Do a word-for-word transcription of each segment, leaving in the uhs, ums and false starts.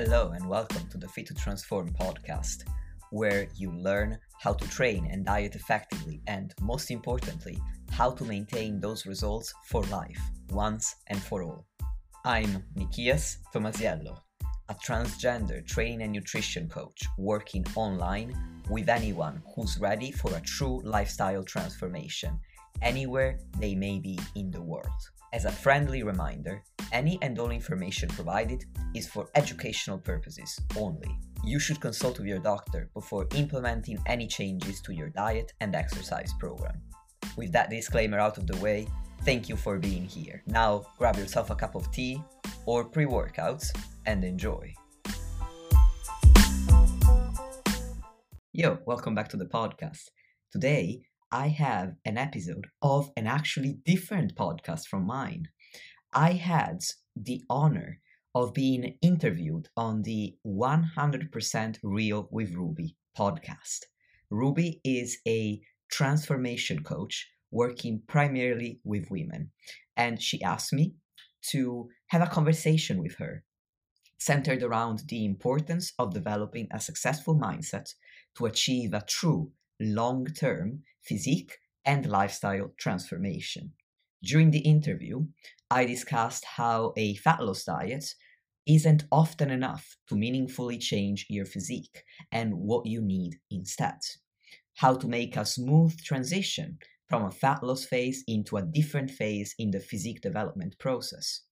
Hello and welcome to the Fit to Transform podcast, where you learn how to train and diet effectively and, most importantly, how to maintain those results for life, once and for all. I'm Nikias Tomasiello, a transgender training and nutrition coach working online with anyone who's ready for a true lifestyle transformation, anywhere they may be in the world. As a friendly reminder, any and all information provided is for educational purposes only. You should consult with your doctor before implementing any changes to your diet and exercise program. With that disclaimer out of the way, thank you for being here. Now, grab yourself a cup of tea or pre-workouts and enjoy. Yo, welcome back to the podcast. Today, I have an episode of an actually different podcast from mine. I had the honor of being interviewed on the one hundred percent Real With Ruby podcast. Ruby is a transformation coach working primarily with women, and she asked me to have a conversation with her centered around the importance of developing a successful mindset to achieve a true long-term physique and lifestyle transformation. During the interview, I discussed how a fat loss diet isn't often enough to meaningfully change your physique and what you need instead, how to make a smooth transition from a fat loss phase into a different phase in the physique development process,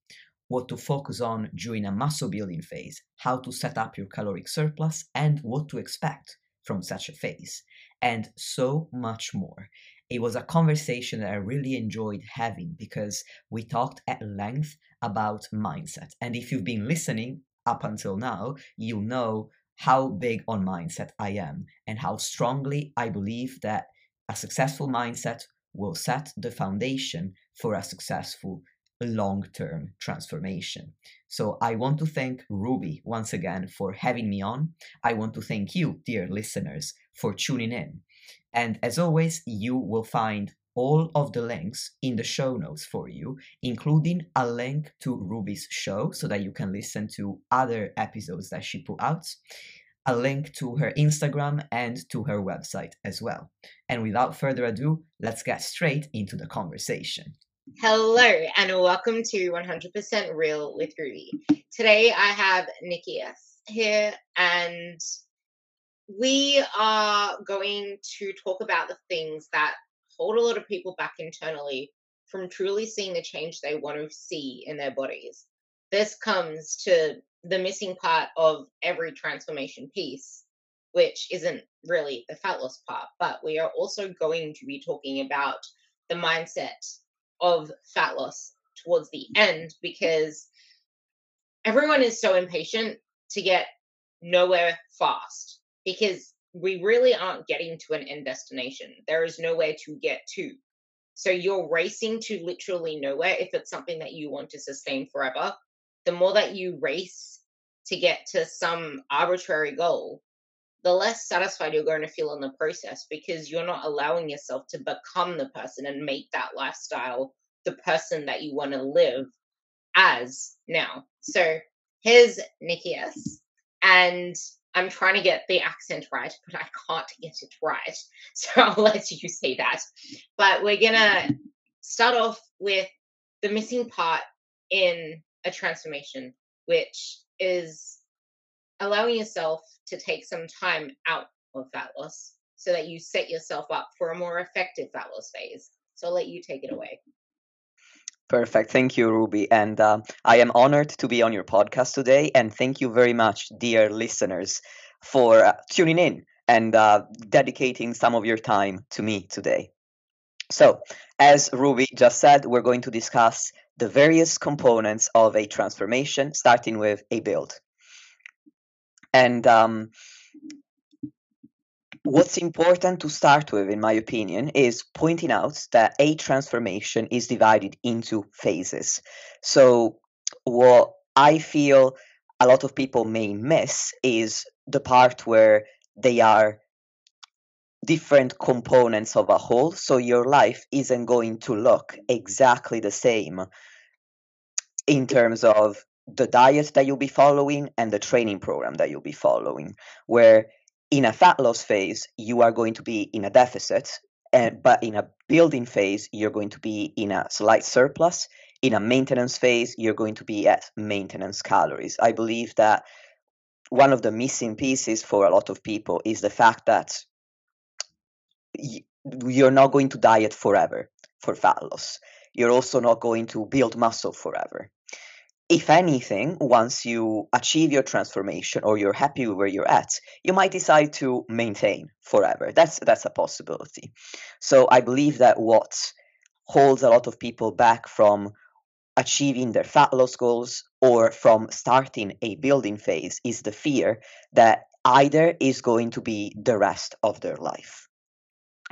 what to focus on during a muscle building phase, how to set up your caloric surplus, and what to expect from such a phase, and so much more. It was a conversation that I really enjoyed having because we talked at length about mindset. And if you've been listening up until now, you'll know how big on mindset I am and how strongly I believe that a successful mindset will set the foundation for a successful long-term transformation. So I want to thank Ruby once again for having me on. I want to thank you, dear listeners, for tuning in. And as always, you will find all of the links in the show notes for you, including a link to Ruby's show so that you can listen to other episodes that she put out, a link to her Instagram and to her website as well. And without further ado, let's get straight into the conversation. Hello and welcome to one hundred percent Real with Ruby. Today I have Nikias here and we are going to talk about the things that hold a lot of people back internally from truly seeing the change they want to see in their bodies. This comes to the missing part of every transformation piece, which isn't really the fat loss part, but we are also going to be talking about the mindset of fat loss towards the end, because everyone is so impatient to get nowhere fast because we really aren't getting to an end destination. There is nowhere to get to. So you're racing to literally nowhere if it's something that you want to sustain forever. The more that you race to get to some arbitrary goal, the less satisfied you're going to feel in the process because you're not allowing yourself to become the person and make that lifestyle the person that you want to live as now. So here's Nikias, and I'm trying to get the accent right, but I can't get it right. So I'll let you say that. But we're going to start off with the missing part in a transformation, which is allowing yourself to take some time out of fat loss so that you set yourself up for a more effective fat loss phase. So I'll let you take it away. Perfect. Thank you, Ruby. And uh, I am honored to be on your podcast today. And thank you very much, dear listeners, for uh, tuning in and uh, dedicating some of your time to me today. So, as Ruby just said, we're going to discuss the various components of a transformation, starting with a build. And um, what's important to start with, in my opinion, is pointing out that a transformation is divided into phases. So what I feel a lot of people may miss is the part where they are different components of a whole. So your life isn't going to look exactly the same in terms of the diet that you'll be following and the training program that you'll be following, where in a fat loss phase, you are going to be in a deficit, and, but in a building phase, you're going to be in a slight surplus. In a maintenance phase, you're going to be at maintenance calories. I believe that one of the missing pieces for a lot of people is the fact that you're not going to diet forever for fat loss. You're also not going to build muscle forever. If anything, once you achieve your transformation or you're happy where you're at, you might decide to maintain forever. That's that's a possibility. So I believe that what holds a lot of people back from achieving their fat loss goals or from starting a building phase is the fear that either is going to be the rest of their life.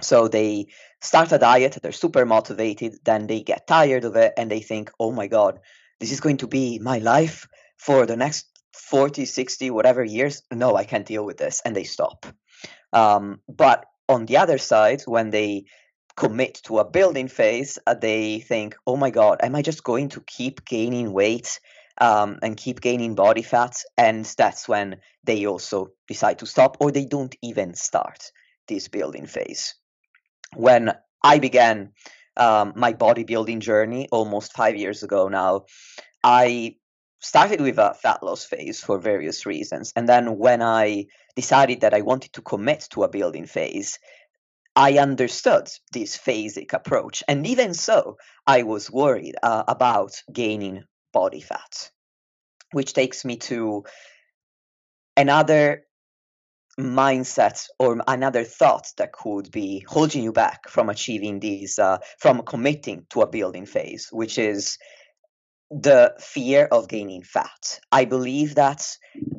So they start a diet, they're super motivated, then they get tired of it and they think, oh my God, this is going to be my life for the next forty, sixty, whatever years. No, I can't deal with this. And they stop. Um, but on the other side, when they commit to a building phase, uh, they think, oh my God, am I just going to keep gaining weight um, and keep gaining body fat? And that's when they also decide to stop, or they don't even start this building phase. When I began Um, my bodybuilding journey almost five years ago now, I started with a fat loss phase for various reasons. And then when I decided that I wanted to commit to a building phase, I understood this phasic approach. And even so, I was worried uh, about gaining body fat, which takes me to another mindset or another thought that could be holding you back from achieving these, uh, from committing to a building phase, which is the fear of gaining fat. I believe that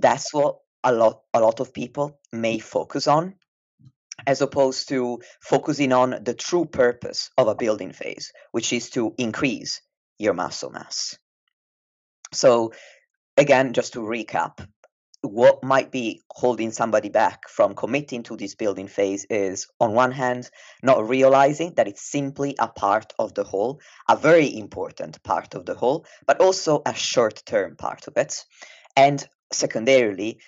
that's what a lot, a lot of people may focus on, as opposed to focusing on the true purpose of a building phase, which is to increase your muscle mass. So again, just to recap, what might be holding somebody back from committing to this building phase is, on one hand, not realizing that it's simply a part of the whole, a very important part of the whole, but also a short-term part of it. And secondarily,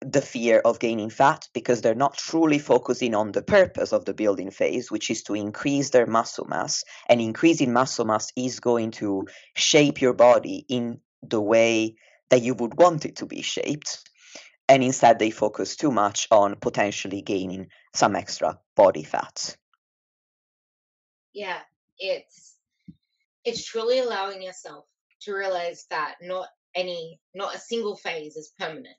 the fear of gaining fat, because they're not truly focusing on the purpose of the building phase, which is to increase their muscle mass. And increasing muscle mass is going to shape your body in the way that you would want it to be shaped, and instead they focus too much on potentially gaining some extra body fat. Yeah, it's it's truly allowing yourself to realize that not any, not a single phase is permanent.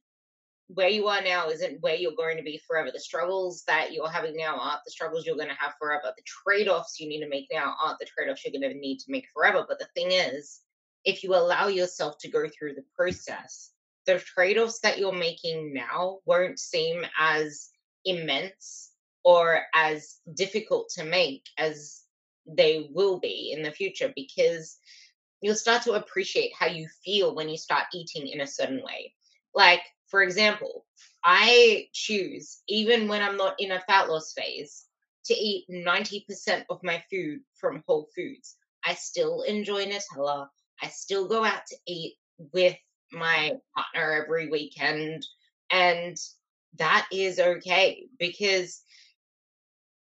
Where you are now isn't where you're going to be forever. The struggles that you're having now aren't the struggles you're going to have forever. The trade-offs you need to make now aren't the trade-offs you're going to need to make forever. But the thing is, if you allow yourself to go through the process, the trade-offs that you're making now won't seem as immense or as difficult to make as they will be in the future, because you'll start to appreciate how you feel when you start eating in a certain way. Like, for example, I choose, even when I'm not in a fat loss phase, to eat ninety percent of my food from whole foods. I still enjoy Nutella. I still go out to eat with my partner every weekend, and that is okay, because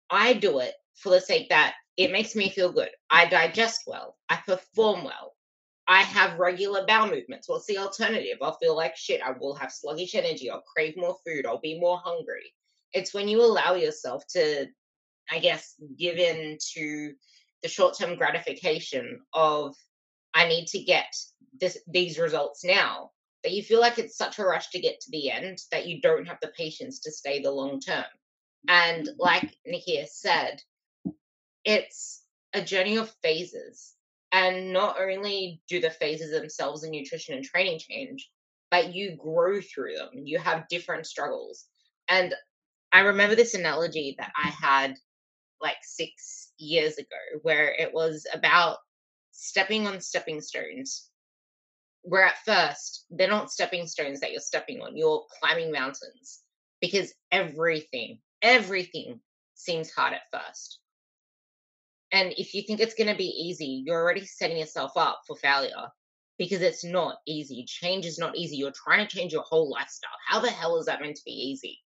I do it for the sake that it makes me feel good. I digest well. I perform well. I have regular bowel movements. What's the alternative? I'll feel like shit. I will have sluggish energy. I'll crave more food. I'll be more hungry. It's when you allow yourself to, I guess, give in to the short-term gratification of, I need to get this, these results now, that you feel like it's such a rush to get to the end that you don't have the patience to stay the long term. And like Nikias said, it's a journey of phases. And not only do the phases themselves in nutrition and training change, but you grow through them. You have different struggles. And I remember this analogy that I had like six years ago, where it was about stepping on stepping stones, where at first they're not stepping stones that you're stepping on, you're climbing mountains, because everything, everything seems hard at first. And if you think it's going to be easy, you're already setting yourself up for failure, because it's not easy. Change is not easy. You're trying to change your whole lifestyle. How the hell is that meant to be easy?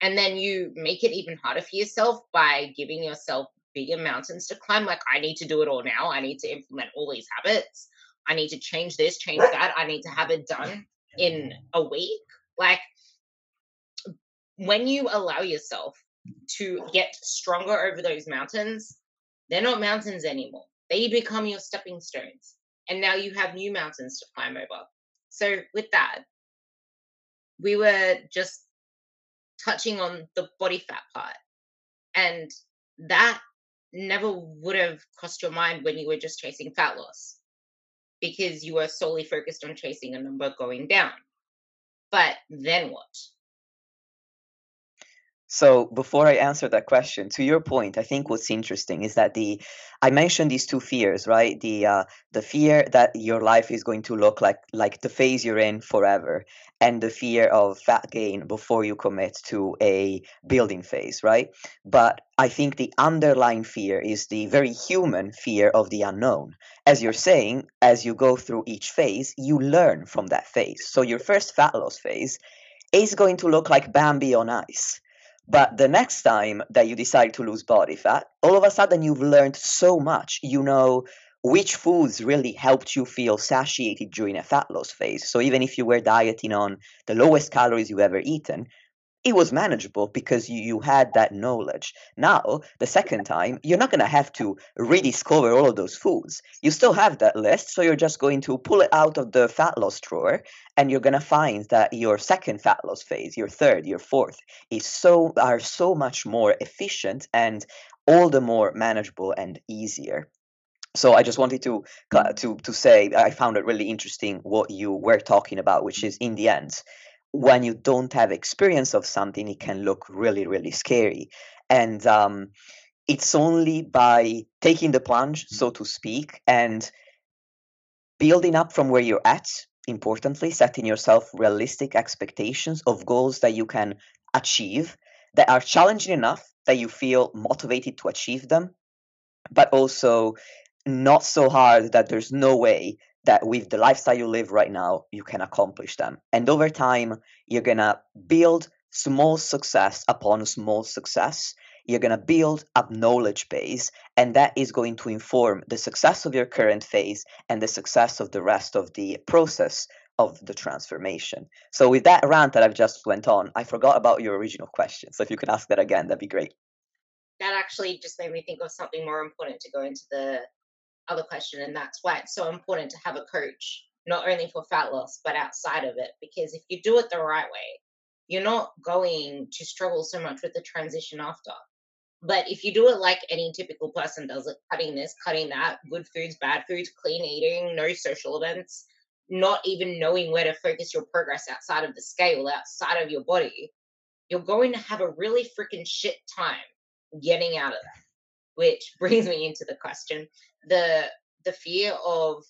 And then you make it even harder for yourself by giving yourself bigger mountains to climb. Like, I need to do it all now. I need to implement all these habits. I need to change this, change that. I need to have it done in a week. Like, when you allow yourself to get stronger over those mountains, they're not mountains anymore. They become your stepping stones. And now you have new mountains to climb over. So with that, we were just touching on the body fat part. And that never would have crossed your mind when you were just chasing fat loss, because you were solely focused on chasing a number going down. But then what? So before I answer that question, to your point, I think what's interesting is that the I mentioned these two fears, right? The uh, the fear that your life is going to look like like the phase you're in forever, and the fear of fat gain before you commit to a building phase, right? But I think the underlying fear is the very human fear of the unknown. As you're saying, as you go through each phase, you learn from that phase. So your first fat loss phase is going to look like Bambi on ice. But the next time that you decide to lose body fat, all of a sudden you've learned so much. You know which foods really helped you feel satiated during a fat loss phase. So even if you were dieting on the lowest calories you've ever eaten, it was manageable because you, you had that knowledge. Now, the second time, you're not going to have to rediscover all of those foods. You still have that list, so you're just going to pull it out of the fat loss drawer, and you're going to find that your second fat loss phase, your third, your fourth, is so are so much more efficient and all the more manageable and easier. So I just wanted to to to say I found it really interesting what you were talking about, which is, in the end, when you don't have experience of something, it can look really, really scary. And um, it's only by taking the plunge, so to speak, and building up from where you're at, importantly, setting yourself realistic expectations of goals that you can achieve, that are challenging enough that you feel motivated to achieve them, but also not so hard that there's no way that with the lifestyle you live right now, you can accomplish them. And over time, you're going to build small success upon small success. You're going to build up knowledge base, and that is going to inform the success of your current phase and the success of the rest of the process of the transformation. So with that rant that I've just went on, I forgot about your original question. So if you could ask that again, that'd be great. That actually just made me think of something more important to go into the other question, and that's why it's so important to have a coach, not only for fat loss but outside of it, because if you do it the right way, you're not going to struggle so much with the transition after. But if you do it like any typical person does it, cutting this, cutting that, good foods, bad foods, clean eating, no social events, not even knowing where to focus your progress outside of the scale, outside of your body, you're going to have a really freaking shit time getting out of that. Which brings me into the question, the the fear of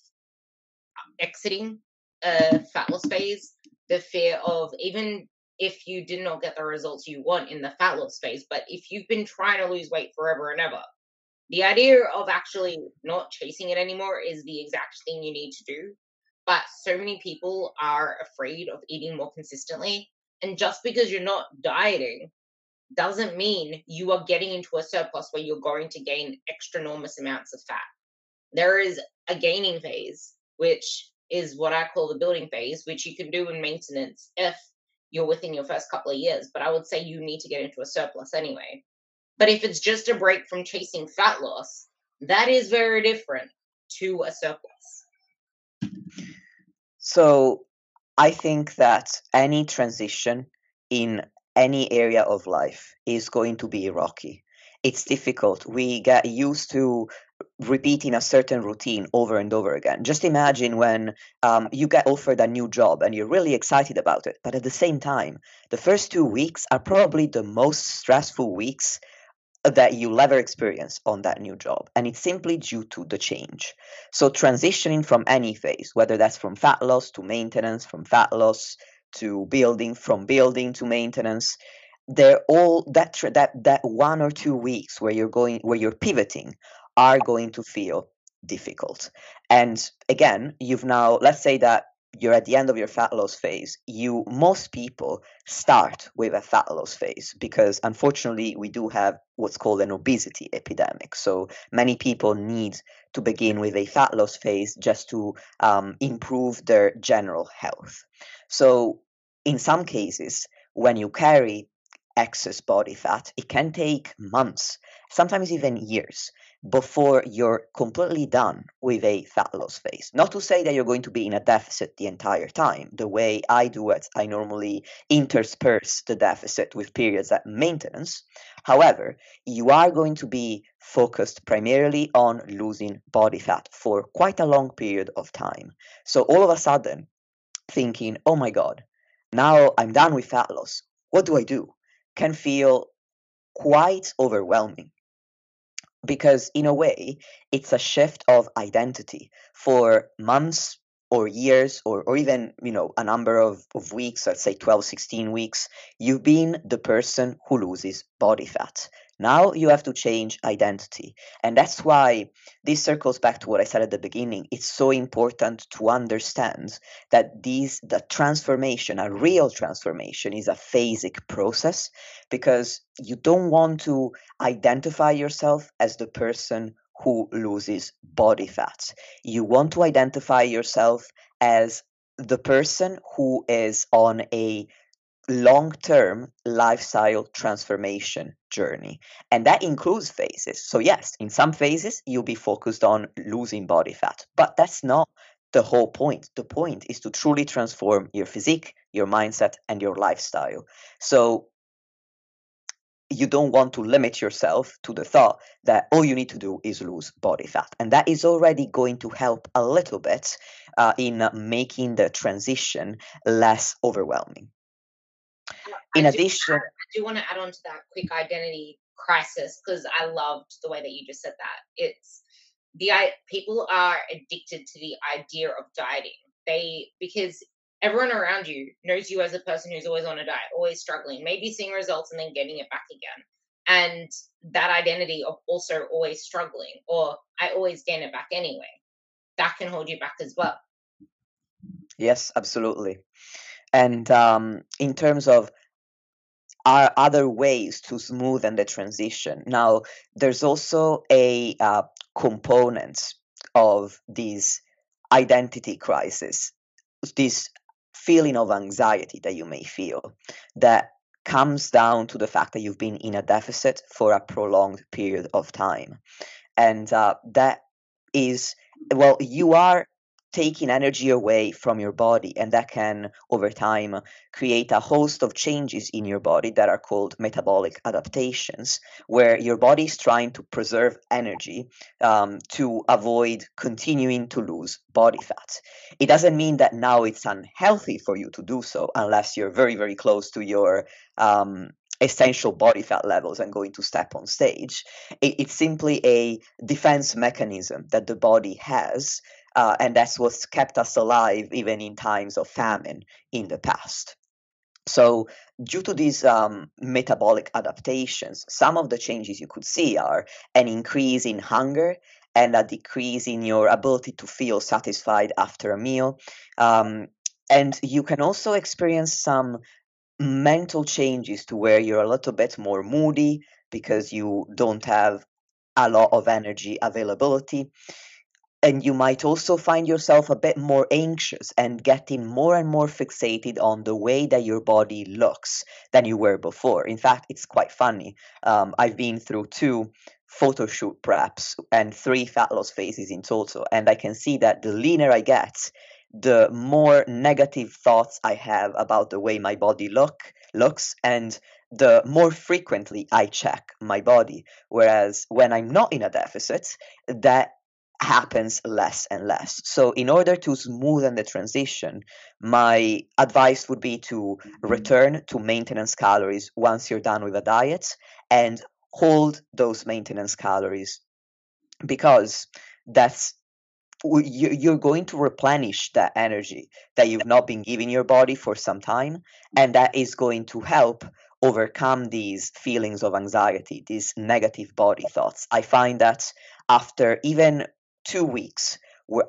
exiting a fat loss phase, the fear of, even if you did not get the results you want in the fat loss phase, but if you've been trying to lose weight forever and ever, the idea of actually not chasing it anymore is the exact thing you need to do. But so many people are afraid of eating more consistently. And just because you're not dieting doesn't mean you are getting into a surplus where you're going to gain extra enormous amounts of fat. There is a gaining phase, which is what I call the building phase, which you can do in maintenance if you're within your first couple of years. But I would say you need to get into a surplus anyway. But if it's just a break from chasing fat loss, that is very different to a surplus. So I think that any transition in any area of life is going to be rocky. It's difficult. We get used to repeating a certain routine over and over again. Just imagine when um, you get offered a new job and you're really excited about it. But at the same time, the first two weeks are probably the most stressful weeks that you'll ever experience on that new job. And it's simply due to the change. So transitioning from any phase, whether that's from fat loss to maintenance, from fat loss to building, from building to maintenance, they're all that that that one or two weeks where you're going where you're pivoting are going to feel difficult. And again, you've now, let's say that you're at the end of your fat loss phase. You, most people start with a fat loss phase because unfortunately we do have what's called an obesity epidemic. So many people need to begin with a fat loss phase just to um, improve their general health. So in some cases, when you carry excess body fat, it can take months, sometimes even years, before you're completely done with a fat loss phase. Not to say that you're going to be in a deficit the entire time. The way I do it, I normally intersperse the deficit with periods at maintenance. However, you are going to be focused primarily on losing body fat for quite a long period of time. So all of a sudden, thinking, oh my God, now I'm done with fat loss, what do I do? Can feel quite overwhelming. Because in a way, it's a shift of identity for months or years or, or even, you know, a number of, of weeks, let's say twelve, sixteen weeks. You've been the person who loses body fat. Now you have to change identity. And that's why this circles back to what I said at the beginning. It's so important to understand that these, the transformation, a real transformation, is a phasic process, because you don't want to identify yourself as the person who loses body fat. You want to identify yourself as the person who is on a long-term lifestyle transformation journey. And that includes phases. So yes, in some phases, you'll be focused on losing body fat, but that's not the whole point. The point is to truly transform your physique, your mindset, and your lifestyle. So you don't want to limit yourself to the thought that all you need to do is lose body fat. And that is already going to help a little bit uh, in making the transition less overwhelming. In I addition, do, I, I do want to add on to that quick identity crisis, because I loved the way that you just said that. It's the I, people are addicted to the idea of dieting. They because everyone around you knows you as a person who's always on a diet, always struggling, maybe seeing results and then getting it back again. And that identity of also always struggling, or I always gain it back anyway, that can hold you back as well. Yes, absolutely. And um, in terms of our other ways to smoothen the transition, now there's also a uh, component of this identity crisis, this feeling of anxiety that you may feel, that comes down to the fact that you've been in a deficit for a prolonged period of time. And uh, that is, well, you are taking energy away from your body, and that can over time create a host of changes in your body that are called metabolic adaptations, where your body is trying to preserve energy um, to avoid continuing to lose body fat. It doesn't mean that now it's unhealthy for you to do so, unless you're very, very close to your um, essential body fat levels and going to step on stage. It, it's simply a defense mechanism that the body has. Uh, and that's what's kept us alive even in times of famine in the past. So due to these um, metabolic adaptations, some of the changes you could see are an increase in hunger and a decrease in your ability to feel satisfied after a meal. Um, and you can also experience some mental changes to where you're a little bit more moody because you don't have a lot of energy availability. And you might also find yourself a bit more anxious and getting more and more fixated on the way that your body looks than you were before. In fact, it's quite funny. Um, I've been through two photo shoot preps and three fat loss phases in total. And I can see that the leaner I get, the more negative thoughts I have about the way my body look looks and the more frequently I check my body. Whereas when I'm not in a deficit, that happens less and less. So in order to smoothen the transition, my advice would be to return to maintenance calories once you're done with a diet and hold those maintenance calories, because that's you're going to replenish that energy that you've not been giving your body for some time, and that is going to help overcome these feelings of anxiety, these negative body thoughts. I find that after even two weeks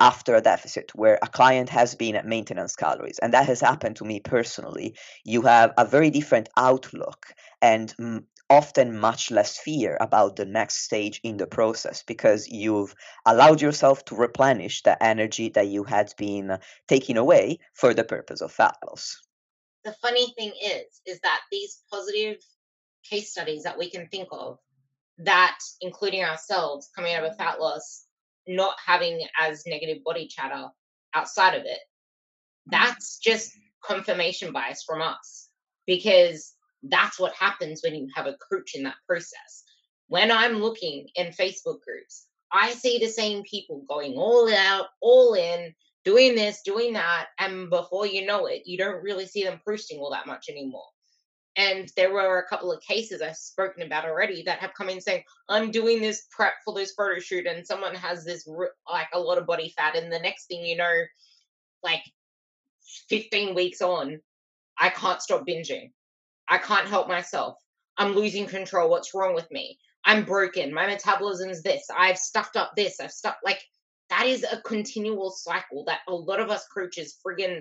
after a deficit where a client has been at maintenance calories, and that has happened to me personally, you have a very different outlook and mm, often much less fear about the next stage in the process, because you've allowed yourself to replenish the energy that you had been taking away for the purpose of fat loss. The funny thing is, is that these positive case studies that we can think of, that including ourselves coming out of a fat loss, not having as negative body chatter outside of it, that's just confirmation bias from us, because that's what happens when you have a coach in that process. When I'm looking in Facebook groups, I see the same people going all out, all in, doing this, doing that. And before you know it, you don't really see them posting all that much anymore. And there were a couple of cases I've spoken about already that have come in saying, I'm doing this prep for this photo shoot, and someone has this, like, a lot of body fat. And the next thing you know, like fifteen weeks on, I can't stop binging. I can't help myself. I'm losing control. What's wrong with me? I'm broken. My metabolism's this. I've stuffed up this. I've stuffed, like, that is a continual cycle that a lot of us coaches friggin'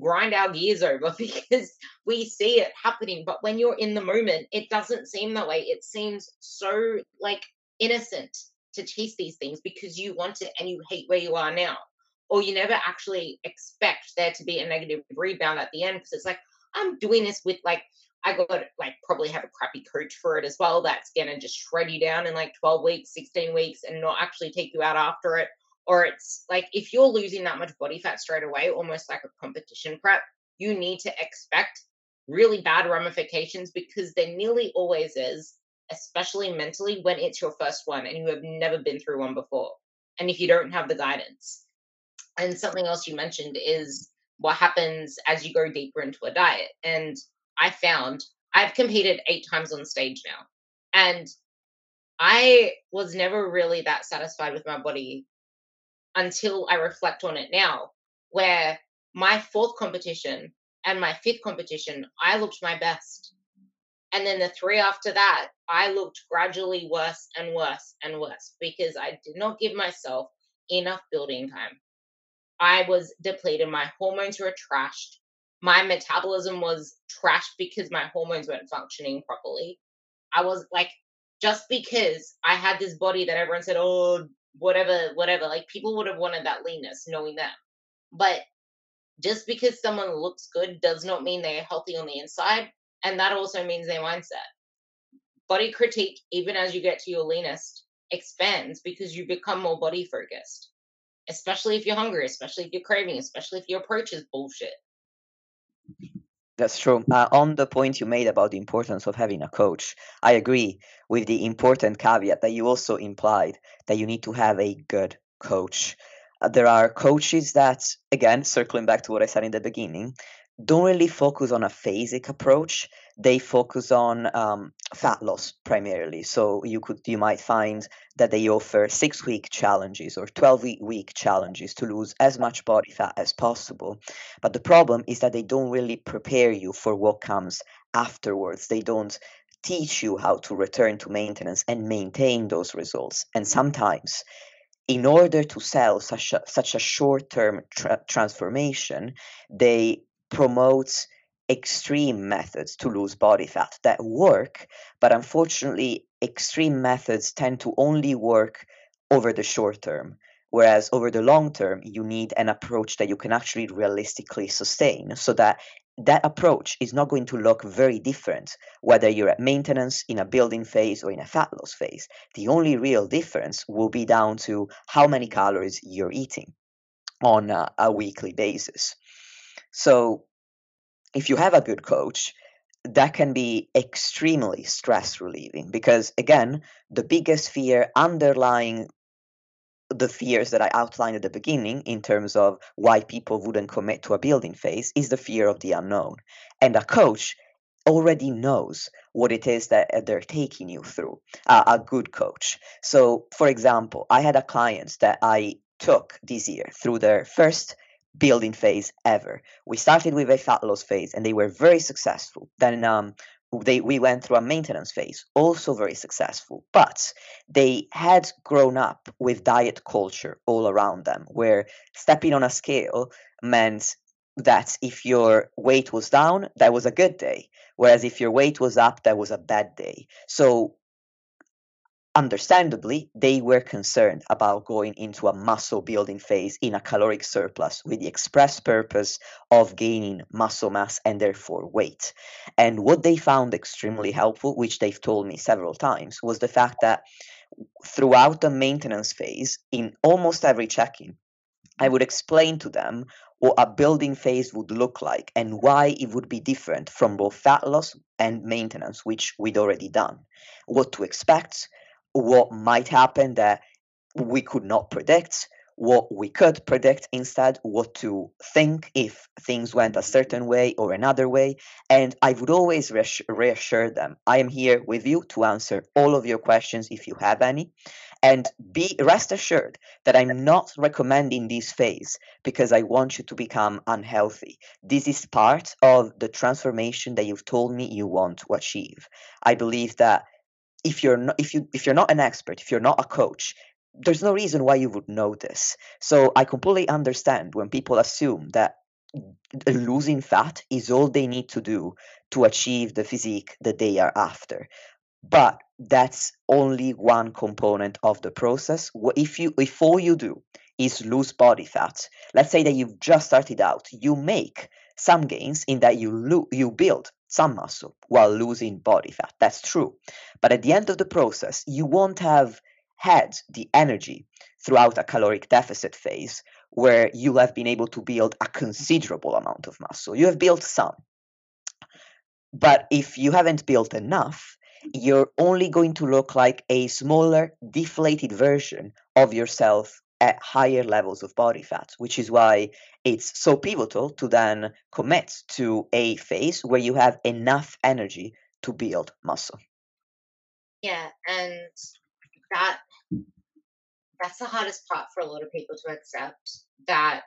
grind our gears over, because we see it happening. But when you're in the moment, it doesn't seem that way. It seems so, like, innocent to chase these things because you want it and you hate where you are now, or you never actually expect there to be a negative rebound at the end, because it's like, I'm doing this with, like, I got, like, probably have a crappy coach for it as well that's gonna just shred you down in like twelve weeks, sixteen weeks, and not actually take you out after it. Or it's like, if you're losing that much body fat straight away, almost like a competition prep, you need to expect really bad ramifications, because there nearly always is, especially mentally, when it's your first one and you have never been through one before. And if you don't have the guidance. And something else you mentioned is what happens as you go deeper into a diet. And I found I've competed eight times on stage now, and I was never really that satisfied with my body until I reflect on it now, where my fourth competition and my fifth competition, I looked my best. And then the three after that, I looked gradually worse and worse and worse, because I did not give myself enough building time. I was depleted. My hormones were trashed. My metabolism was trashed because my hormones weren't functioning properly. I was like, just because I had this body that everyone said, oh, whatever, whatever, like, people would have wanted that leanness, knowing them. But just because someone looks good does not mean they're healthy on the inside. And that also means their mindset. Body critique, even as you get to your leanest, expands because you become more body focused, especially if you're hungry, especially if you're craving, especially if your approach is bullshit. That's true. Uh, on the point you made about the importance of having a coach, I agree with the important caveat that you also implied, that you need to have a good coach. Uh, there are coaches that, again, circling back to what I said in the beginning, don't really focus on a phasic approach. They focus on um, fat loss primarily. So you could, you might find that they offer six-week challenges or twelve-week challenges to lose as much body fat as possible. But the problem is that they don't really prepare you for what comes afterwards. They don't teach you how to return to maintenance and maintain those results. And sometimes, in order to sell such a, such a short-term tra- transformation, they promote extreme methods to lose body fat that work, but unfortunately, extreme methods tend to only work over the short term, whereas over the long term, you need an approach that you can actually realistically sustain, so that that approach is not going to look very different, whether you're at maintenance, in a building phase, or in a fat loss phase. The only real difference will be down to how many calories you're eating on a, a weekly basis. So if you have a good coach, that can be extremely stress relieving, because, again, the biggest fear underlying the fears that I outlined at the beginning in terms of why people wouldn't commit to a building phase is the fear of the unknown. And a coach already knows what it is that they're taking you through, uh, a good coach. So, for example, I had a client that I took this year through their first building phase ever. We started with a fat loss phase and they were very successful. Then um, they we went through a maintenance phase, also very successful, but they had grown up with diet culture all around them, where stepping on a scale meant that if your weight was down, that was a good day, whereas if your weight was up, that was a bad day. So understandably, they were concerned about going into a muscle building phase in a caloric surplus with the express purpose of gaining muscle mass and therefore weight. And what they found extremely helpful, which they've told me several times, was the fact that throughout the maintenance phase, in almost every check-in, I would explain to them what a building phase would look like and why it would be different from both fat loss and maintenance, which we'd already done, what to expect, what might happen that we could not predict, what we could predict instead, what to think if things went a certain way or another way. And I would always reassure them, I am here with you to answer all of your questions if you have any. And be rest assured that I'm not recommending this phase because I want you to become unhealthy. This is part of the transformation that you've told me you want to achieve. I believe that If you're not, if you if you're not an expert, if you're not a coach, there's no reason why you would know this. So I completely understand when people assume that losing fat is all they need to do to achieve the physique that they are after. But that's only one component of the process. If you if all you do is lose body fat, let's say that you've just started out, you make some gains in that you lo- you build some muscle while losing body fat. That's true. But at the end of the process, you won't have had the energy throughout a caloric deficit phase where you have been able to build a considerable amount of muscle. You have built some. But if you haven't built enough, you're only going to look like a smaller, deflated version of yourself at higher levels of body fat, which is why it's so pivotal to then commit to a phase where you have enough energy to build muscle. Yeah, and that that's the hardest part for a lot of people to accept, that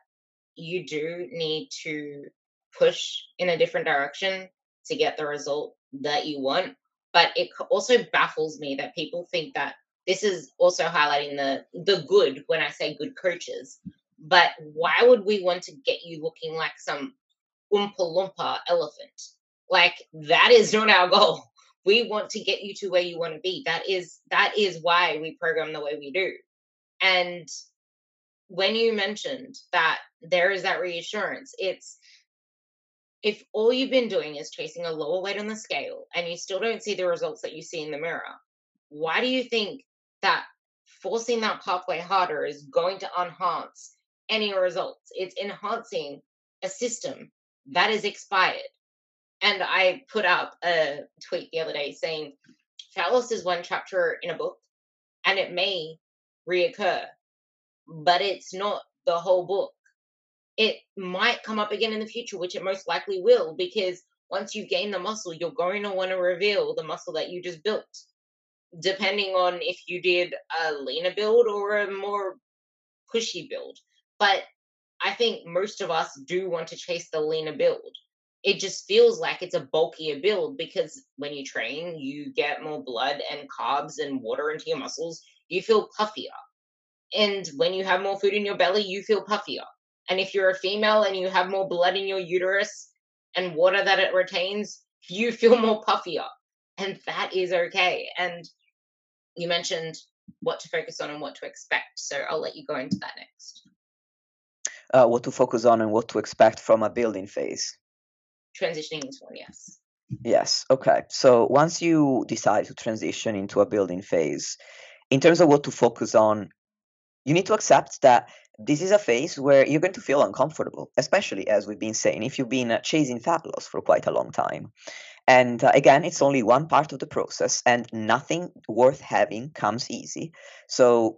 you do need to push in a different direction to get the result that you want. But it also baffles me that people think that this is also highlighting the the good when I say good coaches. But why would we want to get you looking like some Oompa Loompa elephant? Like, that is not our goal. We want to get you to where you want to be. That is that is why we program the way we do. And when you mentioned that there is that reassurance, it's if all you've been doing is chasing a lower weight on the scale and you still don't see the results that you see in the mirror, why do you think that forcing that pathway harder is going to enhance any results? It's enhancing a system that is expired. And I put up a tweet the other day saying, fat loss is one chapter in a book and it may reoccur, but it's not the whole book. It might come up again in the future, which it most likely will, because once you gain the muscle, you're going to want to reveal the muscle that you just built, depending on if you did a leaner build or a more pushy build. But I think most of us do want to chase the leaner build. It just feels like it's a bulkier build because when you train, you get more blood and carbs and water into your muscles. You feel puffier. And when you have more food in your belly, you feel puffier. And if you're a female and you have more blood in your uterus and water that it retains, you feel more puffier. And that is okay. And you mentioned what to focus on and what to expect. So I'll let you go into that next. Uh, what to focus on and what to expect from a building phase. Transitioning into one, yes. Yes. Okay. So once you decide to transition into a building phase, in terms of what to focus on, you need to accept that this is a phase where you're going to feel uncomfortable, especially as we've been saying, if you've been chasing fat loss for quite a long time. And uh, again, it's only one part of the process, and nothing worth having comes easy. So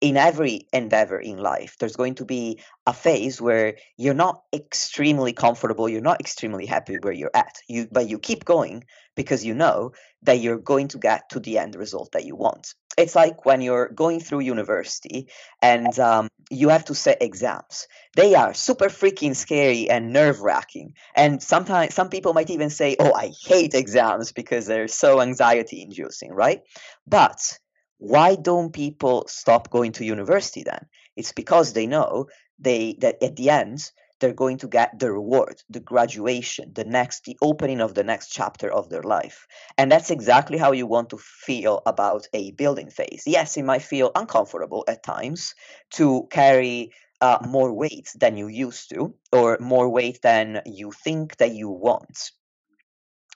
in every endeavor in life, there's going to be a phase where you're not extremely comfortable, you're not extremely happy where you're at, you, but you keep going because you know that you're going to get to the end result that you want. it's like when you're going through university and um, you have to set exams. They are super freaking scary and nerve-wracking. And sometimes some people might even say, oh, I hate exams because they're so anxiety-inducing, right? But why don't people stop going to university then? It's because they know they that at the end, they're going to get the reward, the graduation, the next, the opening of the next chapter of their life. And that's exactly how you want to feel about a building phase. Yes, it might feel uncomfortable at times to carry uh, more weight than you used to, or more weight than you think that you want.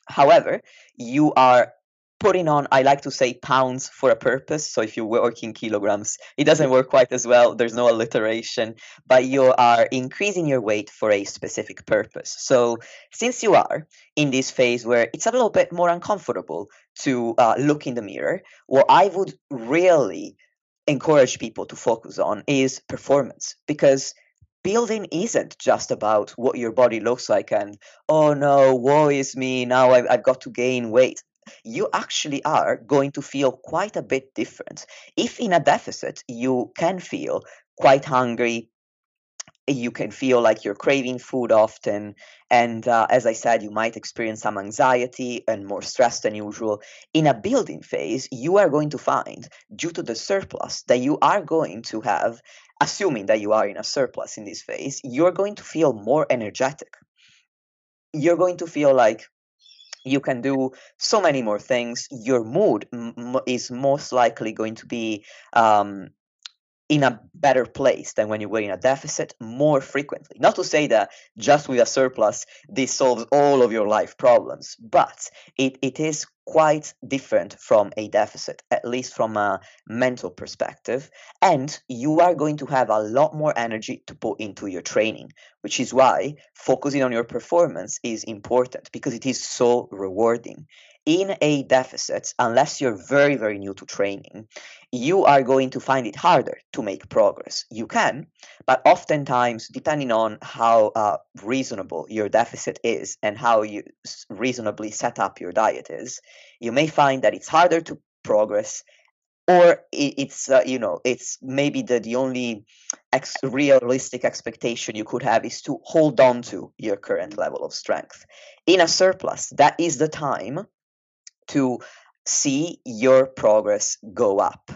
However, you are putting on, I like to say, pounds for a purpose. So if you work in kilograms, it doesn't work quite as well. There's no alliteration, but you are increasing your weight for a specific purpose. So since you are in this phase where it's a little bit more uncomfortable to uh, look in the mirror, what I would really encourage people to focus on is performance, because building isn't just about what your body looks like and, oh no, woe is me, now I've, I've got to gain weight. You actually are going to feel quite a bit different. If in a deficit, you can feel quite hungry. You can feel like you're craving food often. And uh, as I said, you might experience some anxiety and more stress than usual. In a building phase, you are going to find, due to the surplus that you are going to have, assuming that you are in a surplus in this phase, you're going to feel more energetic. You're going to feel like you can do so many more things. Your mood m- is most likely going to be um, in a better place than when you were in a deficit more frequently. Not to say that just with a surplus, this solves all of your life problems, but it, it is quite different from a deficit, at least from a mental perspective. And you are going to have a lot more energy to put into your training, which is why focusing on your performance is important, because it is so rewarding. In a deficit, unless you're very, very new to training, you are going to find it harder to make progress. You can, but oftentimes, depending on how uh, reasonable your deficit is and how you reasonably set up your diet is, you may find that it's harder to progress, or it's, uh, you know, it's maybe the, the only ex- realistic expectation you could have is to hold on to your current level of strength. In a surplus, that is the time to see your progress go up.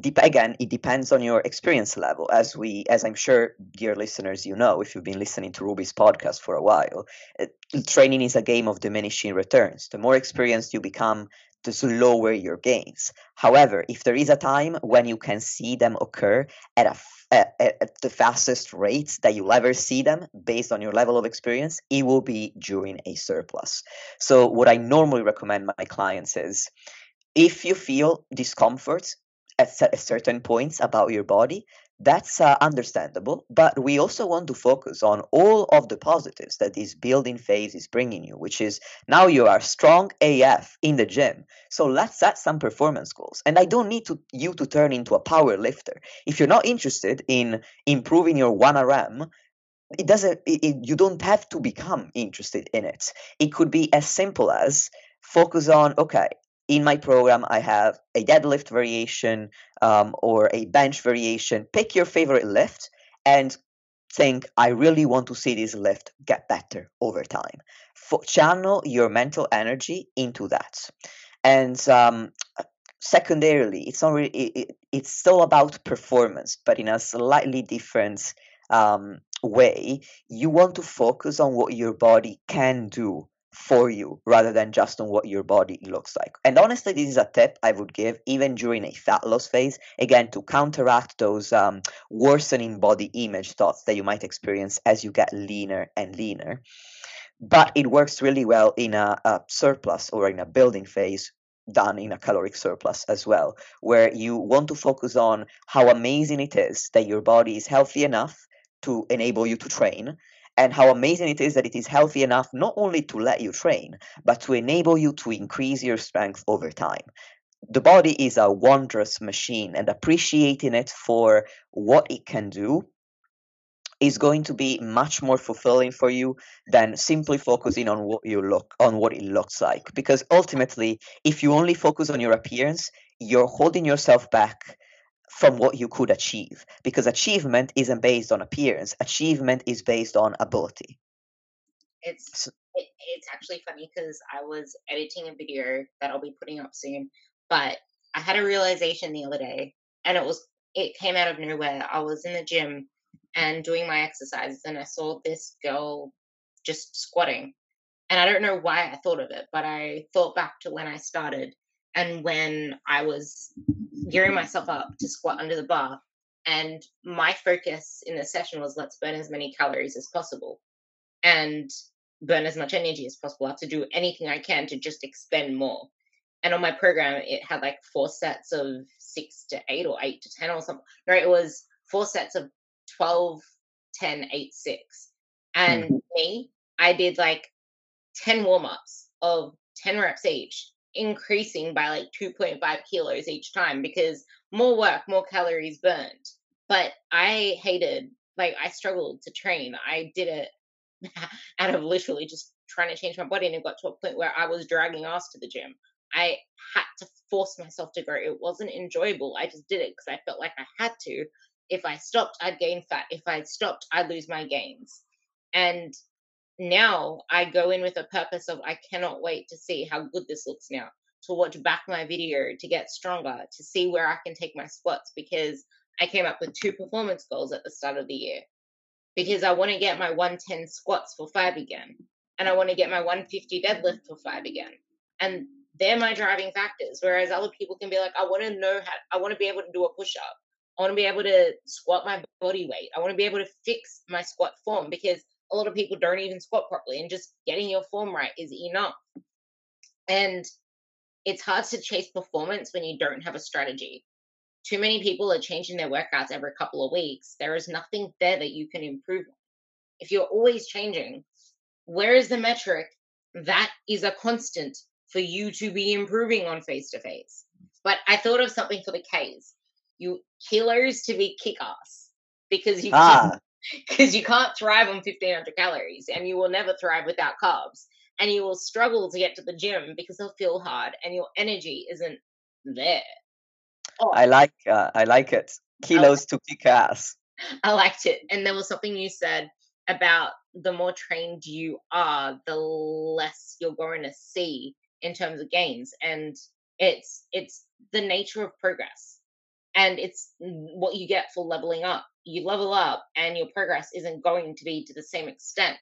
Dep- again, it depends on your experience level. As we, as I'm sure, dear listeners, you know, if you've been listening to Ruby's podcast for a while, uh, training is a game of diminishing returns. The more experienced you become, to lower your gains. However, if there is a time when you can see them occur at a at, at the fastest rates that you'll ever see them based on your level of experience, it will be during a surplus. So what I normally recommend my clients is, if you feel discomfort at certain points about your body, that's uh, understandable, but we also want to focus on all of the positives that this building phase is bringing you, which is now you are strong A F in the gym. So let's set some performance goals. And I don't need to, you to turn into a power lifter. If you're not interested in improving your one R M, it doesn't. It, it, you don't have to become interested in it. It could be as simple as focus on, okay, in my program, I have a deadlift variation um, or a bench variation. Pick your favorite lift and think, I really want to see this lift get better over time. For, channel your mental energy into that. And um, secondarily, it's not really, it, it, it's still about performance, but in a slightly different um, way. You want to focus on what your body can do for you rather than just on what your body looks like. And honestly, this is a tip I would give even during a fat loss phase, again, to counteract those um, worsening body image thoughts that you might experience as you get leaner and leaner. But it works really well in a, a surplus or in a building phase, done in a caloric surplus as well, where you want to focus on how amazing it is that your body is healthy enough to enable you to train, and how amazing it is that it is healthy enough not only to let you train, but to enable you to increase your strength over time. The body is a wondrous machine, and appreciating it for what it can do is going to be much more fulfilling for you than simply focusing on what you look on what it looks like. Because ultimately, if you only focus on your appearance, you're holding yourself back from what you could achieve, because achievement isn't based on appearance. Achievement is based on ability. It's it, it's actually funny because I was editing a video that I'll be putting up soon, but I had a realization the other day, and it was it came out of nowhere. I was in the gym and doing my exercises, and I saw this girl just squatting, and I don't know why I thought of it, but I thought back to when I started and when I was gearing myself up to squat under the bar, and my focus in the session was, let's burn as many calories as possible and burn as much energy as possible. I have to do anything I can to just expend more. And on my program, it had like four sets of six to eight or eight to ten or something. No, it was four sets of twelve, ten, eight, six. And mm-hmm. me, I did like ten warm-ups of ten reps each, increasing by like two point five kilos each time, because more work, more calories burned. But I hated, like I struggled to train. I did it out of literally just trying to change my body, and it got to a point where I was dragging ass to the gym. I had to force myself to go. It wasn't enjoyable. I just did it because I felt like I had to. If I stopped, I'd gain fat. If I stopped, I'd lose my gains. And now I go in with a purpose of, I cannot wait to see how good this looks now, to watch back my video, to get stronger, to see where I can take my squats, because I came up with two performance goals at the start of the year, because I want to get my one ten squats for five again, and I want to get my one fifty deadlift for five again. And they're my driving factors. Whereas other people can be like, I want to know how, I want to be able to do a push-up. I want to be able to squat my body weight. I want to be able to fix my squat form, because a lot of people don't even squat properly, and just getting your form right is enough. And it's hard to chase performance when you don't have a strategy. Too many people are changing their workouts every couple of weeks. There is nothing there that you can improve on. If you're always changing, where is the metric that is a constant for you to be improving on face-to-face? But I thought of something for the Ks. You kilos to be kick-ass, because you ah. because you can't thrive on fifteen hundred calories, and you will never thrive without carbs, and you will struggle to get to the gym because they'll feel hard and your energy isn't there. Oh. I like uh, I like it. Kilos I liked to kick-ass. I liked it. And there was something you said about the more trained you are, the less you're going to see in terms of gains, and it's it's the nature of progress. And it's what you get for leveling up. You level up and your progress isn't going to be to the same extent.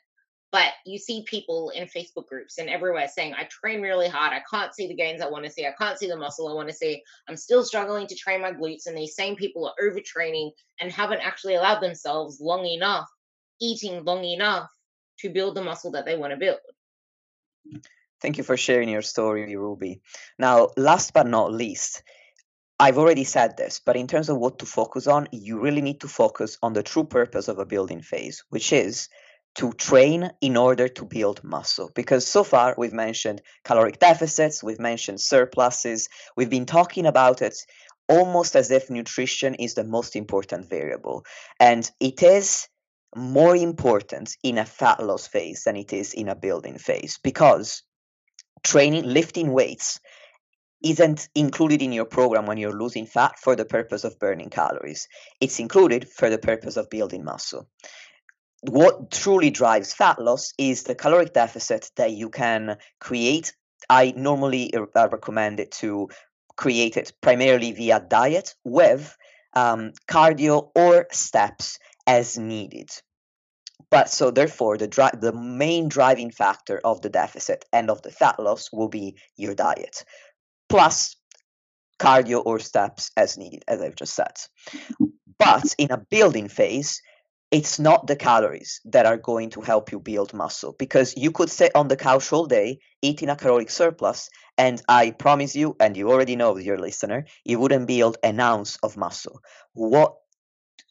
But you see people in Facebook groups and everywhere saying, I train really hard. I can't see the gains I want to see. I can't see the muscle I want to see. I'm still struggling to train my glutes. And these same people are overtraining and haven't actually allowed themselves long enough, eating long enough to build the muscle that they want to build. Thank you for sharing your story, Ruby. Now, last but not least, I've already said this, but in terms of what to focus on, you really need to focus on the true purpose of a building phase, which is to train in order to build muscle. Because so far we've mentioned caloric deficits, we've mentioned surpluses, we've been talking about it almost as if nutrition is the most important variable. And it is more important in a fat loss phase than it is in a building phase, because training, lifting weights, isn't included in your program when you're losing fat for the purpose of burning calories. It's included for the purpose of building muscle. What truly drives fat loss is the caloric deficit that you can create. I normally uh, recommend it to create it primarily via diet with um, cardio or steps as needed. But so therefore, the dri- the main driving factor of the deficit and of the fat loss will be your diet, plus cardio or steps as needed, as I've just said. But in a building phase, it's not the calories that are going to help you build muscle, because you could sit on the couch all day eating a caloric surplus, and I promise you, and you already know, your listener, you wouldn't build an ounce of muscle. What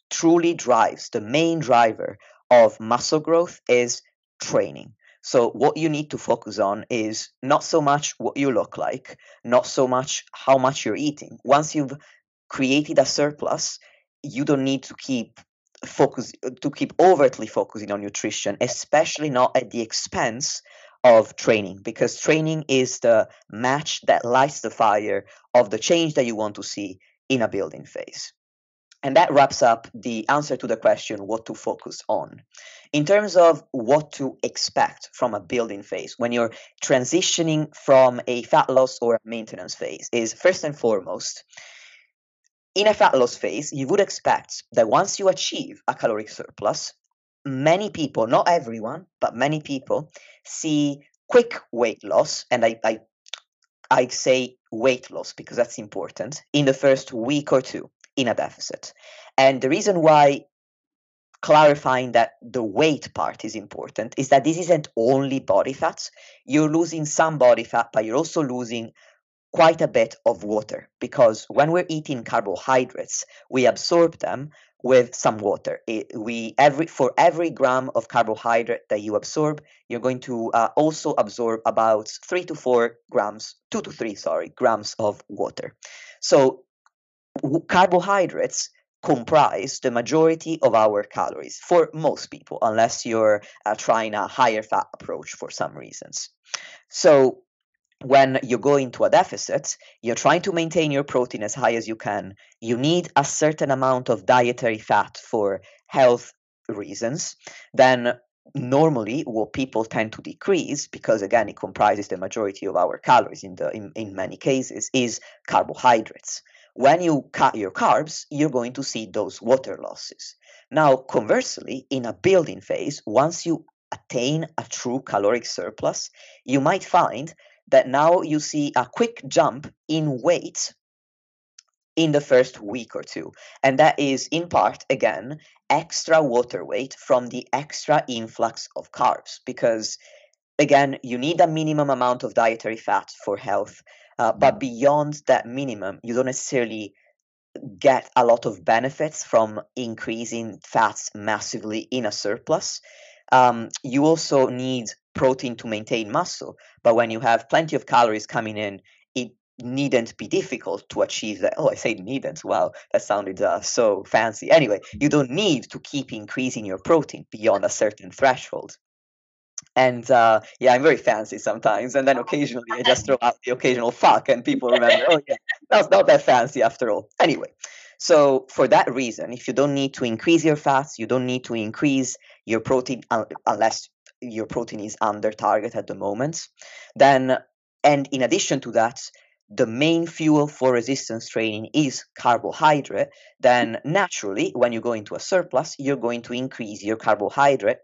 truly drives, the main driver of muscle growth is training. So what you need to focus on is not so much what you look like, not so much how much you're eating. Once you've created a surplus, you don't need to keep focus to keep overtly focusing on nutrition, especially not at the expense of training, because training is the match that lights the fire of the change that you want to see in a building phase. And that wraps up the answer to the question, what to focus on. In terms of what to expect from a building phase, when you're transitioning from a fat loss or a maintenance phase, is first and foremost, in a fat loss phase, you would expect that once you achieve a caloric surplus, many people, not everyone, but many people see quick weight loss. And I, I, I say weight loss because that's important, in the first week or two in a deficit. And the reason why clarifying that the weight part is important is that this isn't only body fat. You're losing some body fat, but you're also losing quite a bit of water, because when we're eating carbohydrates, we absorb them with some water. It, we every for every gram of carbohydrate that you absorb, you're going to uh, also absorb about three to four grams, two to three, sorry, grams of water. So carbohydrates comprise the majority of our calories for most people, unless you're uh, trying a higher fat approach for some reasons. So when you go into a deficit, you're trying to maintain your protein as high as you can. You need a certain amount of dietary fat for health reasons. Then normally what people tend to decrease, because again, it comprises the majority of our calories in, the, in, in many cases, is carbohydrates. When you cut your carbs, you're going to see those water losses. Now, conversely, in a building phase, once you attain a true caloric surplus, you might find that now you see a quick jump in weight in the first week or two. And that is in part, again, extra water weight from the extra influx of carbs, because again, you need a minimum amount of dietary fat for health. Uh, but beyond that minimum, you don't necessarily get a lot of benefits from increasing fats massively in a surplus. Um, you also need protein to maintain muscle. But when you have plenty of calories coming in, it needn't be difficult to achieve that. Oh, I say needn't. Wow, that sounded uh, so fancy. Anyway, you don't need to keep increasing your protein beyond a certain threshold. And uh, yeah, I'm very fancy sometimes. And then occasionally I just throw out the occasional fuck and people remember, oh yeah, that's not that fancy after all. Anyway, so for that reason, if you don't need to increase your fats, you don't need to increase your protein un- unless your protein is under target at the moment, then, and in addition to that, the main fuel for resistance training is carbohydrate, then naturally, when you go into a surplus, you're going to increase your carbohydrate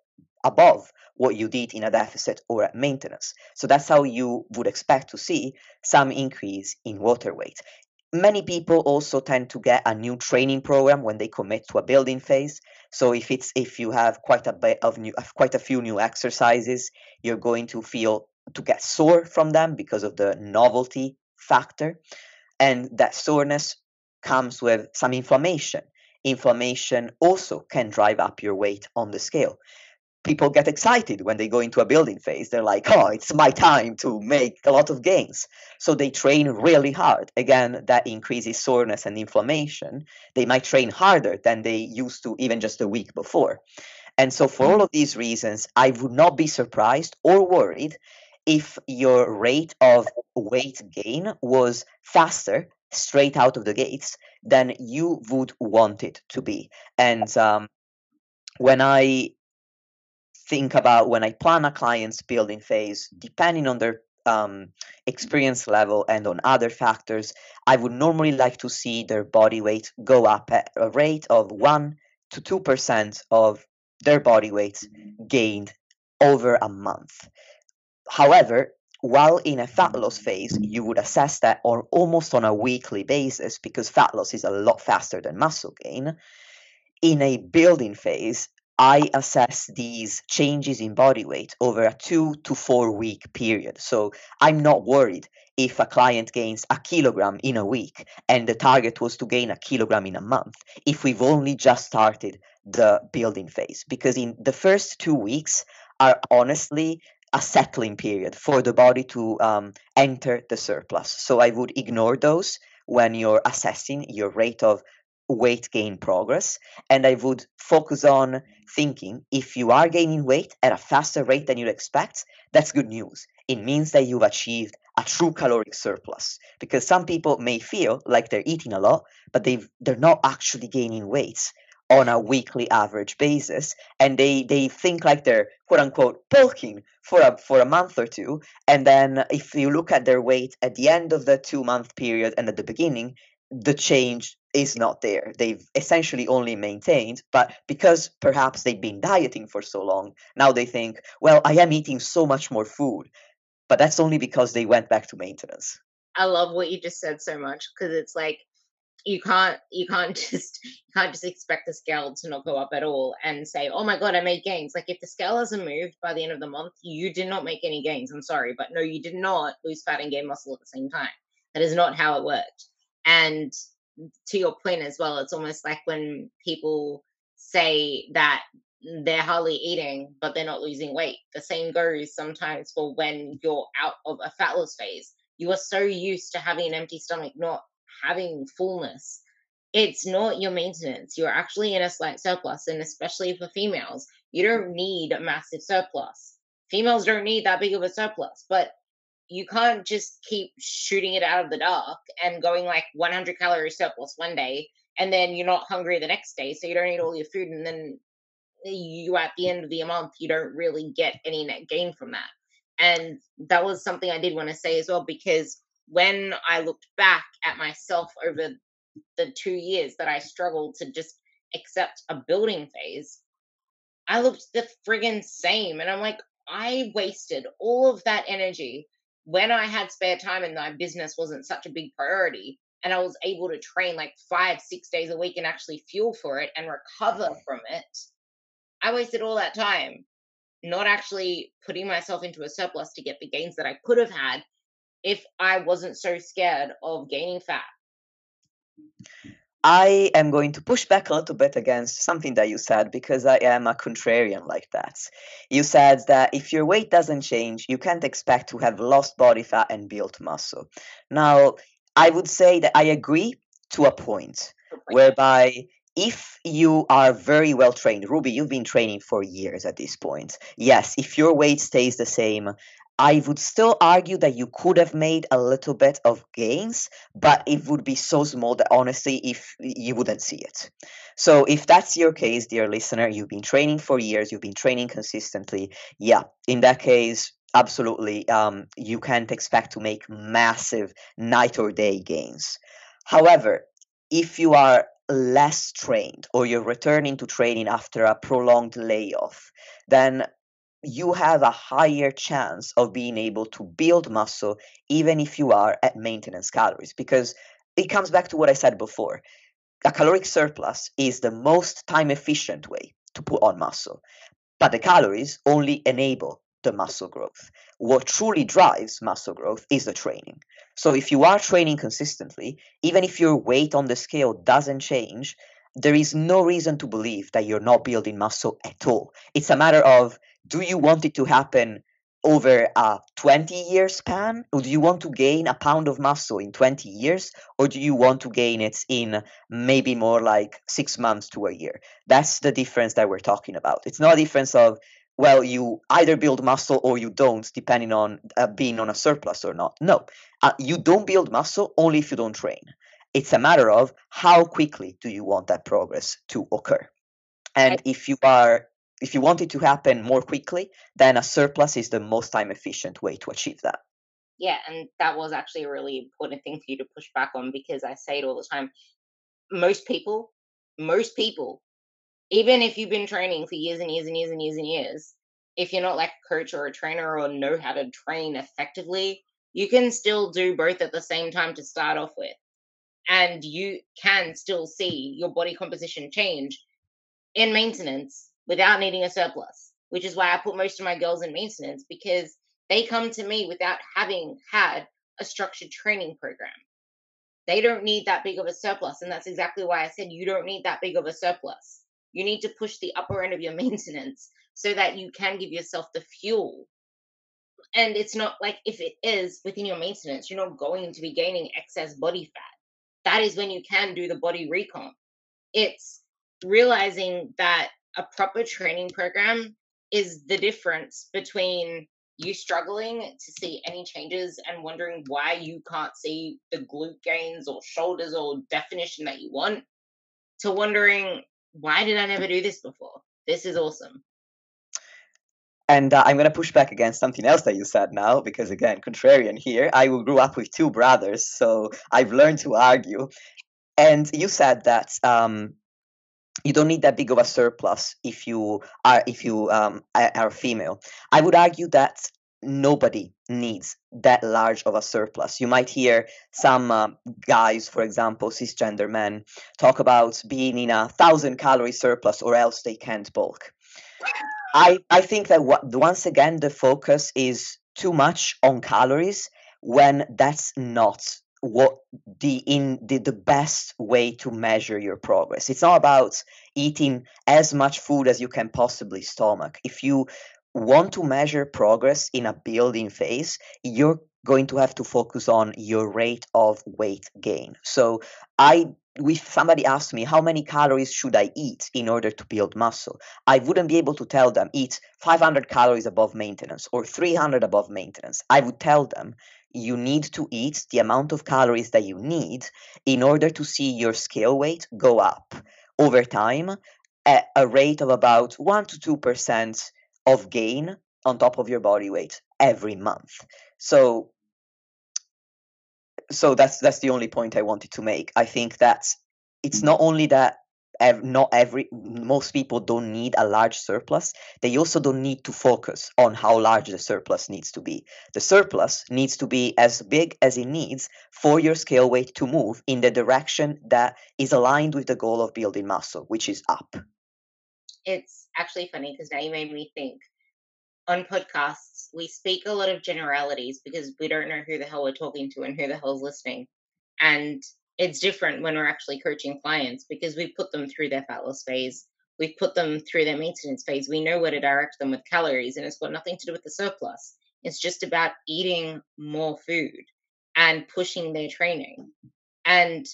above what you did in a deficit or at maintenance. So that's how you would expect to see some increase in water weight. Many people also tend to get a new training program when they commit to a building phase. So if it's if you have quite a bit of new, quite a few new exercises, you're going to feel to get sore from them because of the novelty factor. And that soreness comes with some inflammation. Inflammation also can drive up your weight on the scale. People get excited when they go into a building phase. They're like, oh, it's my time to make a lot of gains. So they train really hard. Again, that increases soreness and inflammation. They might train harder than they used to even just a week before. And so for all of these reasons, I would not be surprised or worried if your rate of weight gain was faster straight out of the gates than you would want it to be. And um, when I... think about when I plan a client's building phase, depending on their um, experience level and on other factors, I would normally like to see their body weight go up at a rate of one to two percent of their body weight gained over a month. However, while in a fat loss phase, you would assess that on almost on a weekly basis, because fat loss is a lot faster than muscle gain. In a building phase, I assess these changes in body weight over a two to four week period. So I'm not worried if a client gains a kilogram in a week and the target was to gain a kilogram in a month, if we've only just started the building phase, because in the first two weeks are honestly a settling period for the body to um, enter the surplus. So I would ignore those when you're assessing your rate of weight gain progress, and I would focus on thinking if you are gaining weight at a faster rate than you expect, that's good news. It means that you've achieved a true caloric surplus, because some people may feel like they're eating a lot, but they've, they're not actually gaining weight on a weekly average basis, and they, they think like they're quote-unquote bulking for a, for a month or two, and then if you look at their weight at the end of the two-month period and at the beginning, the change is not there. They've essentially only maintained, but because perhaps they've been dieting for so long, now they think, well, I am eating so much more food, but that's only because they went back to maintenance. I love what you just said so much, because it's like, You can't you can't just you can't just expect the scale to not go up at all and say, oh my God, I made gains. Like, if the scale hasn't moved by the end of the month, you did not make any gains. I'm sorry, but no, you did not lose fat and gain muscle at the same time. That is not how it worked. And to your point as well, it's almost like when people say that they're hardly eating, but they're not losing weight. The same goes sometimes for when you're out of a fat loss phase. You are so used to having an empty stomach, not having fullness. It's not your maintenance. You're actually in a slight surplus, and especially for females, you don't need a massive surplus. Females don't need that big of a surplus, but you can't just keep shooting it out of the dark and going like one hundred calorie surplus one day, and then you're not hungry the next day, so you don't eat all your food, and then you at the end of the month you don't really get any net gain from that. And that was something I did want to say as well, because when I looked back at myself over the two years that I struggled to just accept a building phase, I looked the friggin' same. And I'm like, I wasted all of that energy when I had spare time and my business wasn't such a big priority. And I was able to train like five, six days a week and actually fuel for it and recover from it. I wasted all that time not actually putting myself into a surplus to get the gains that I could have had if I wasn't so scared of gaining fat. I am going to push back a little bit against something that you said, because I am a contrarian like that. You said that if your weight doesn't change, you can't expect to have lost body fat and built muscle. Now, I would say that I agree to a point, whereby if you are very well trained, Ruby, you've been training for years at this point. Yes, if your weight stays the same, I would still argue that you could have made a little bit of gains, but it would be so small that honestly, if you wouldn't see it. So if that's your case, dear listener, you've been training for years, you've been training consistently. Yeah, in that case, absolutely, um, you can't expect to make massive night or day gains. However, if you are less trained or you're returning to training after a prolonged layoff, then you have a higher chance of being able to build muscle, even if you are at maintenance calories, because it comes back to what I said before. A caloric surplus is the most time efficient way to put on muscle, but the calories only enable the muscle growth. What truly drives muscle growth is the training. So if you are training consistently, even if your weight on the scale doesn't change, there is no reason to believe that you're not building muscle at all. It's a matter of, do you want it to happen over a twenty-year span? Or do you want to gain a pound of muscle in twenty years? Or do you want to gain it in maybe more like six months to a year? That's the difference that we're talking about. It's not a difference of, well, you either build muscle or you don't, depending on uh, being on a surplus or not. No, uh, you don't build muscle only if you don't train. It's a matter of how quickly do you want that progress to occur. And if you are if you want it to happen more quickly, then a surplus is the most time efficient way to achieve that. Yeah, and that was actually a really important thing for you to push back on, because I say it all the time. Most people, most people, even if you've been training for years and years and years and years and years, if you're not like a coach or a trainer or know how to train effectively, you can still do both at the same time to start off with. And you can still see your body composition change in maintenance without needing a surplus, which is why I put most of my girls in maintenance, because they come to me without having had a structured training program. They don't need that big of a surplus. And that's exactly why I said you don't need that big of a surplus. You need to push the upper end of your maintenance so that you can give yourself the fuel. And it's not like if it is within your maintenance, you're not going to be gaining excess body fat. That is when you can do the body recomp. it's realizing that a proper training program is the difference between you struggling to see any changes and wondering why you can't see the glute gains or shoulders or definition that you want, to wondering, why did I never do this before? This is awesome. And uh, I'm going to push back against something else that you said now, because again, contrarian here, I grew up with two brothers, so I've learned to argue. And you said that um, you don't need that big of a surplus if you are if you um, are female. I would argue that nobody needs that large of a surplus. You might hear some uh, guys, for example, cisgender men, talk about being in a thousand calorie surplus or else they can't bulk. I, I think that w- once again, the focus is too much on calories when that's not what the in the, the best way to measure your progress. It's not about eating as much food as you can possibly stomach. If you want to measure progress in a building phase, you're going to have to focus on your rate of weight gain. So I if somebody asked me how many calories should I eat in order to build muscle, I wouldn't be able to tell them eat five hundred calories above maintenance or three hundred above maintenance. I would tell them you need to eat the amount of calories that you need in order to see your scale weight go up over time at a rate of about one to two percent of gain on top of your body weight every month. So So that's that's the only point I wanted to make. I think that it's not only that ev- not every most people don't need a large surplus. They also don't need to focus on how large the surplus needs to be. The surplus needs to be as big as it needs for your scale weight to move in the direction that is aligned with the goal of building muscle, which is up. It's actually funny because now you made me think. On podcasts, we speak a lot of generalities because we don't know who the hell we're talking to and who the hell's listening. And it's different when we're actually coaching clients because we put them through their fat loss phase. We put them through their maintenance phase. We know where to direct them with calories, and it's got nothing to do with the surplus. It's just about eating more food and pushing their training. And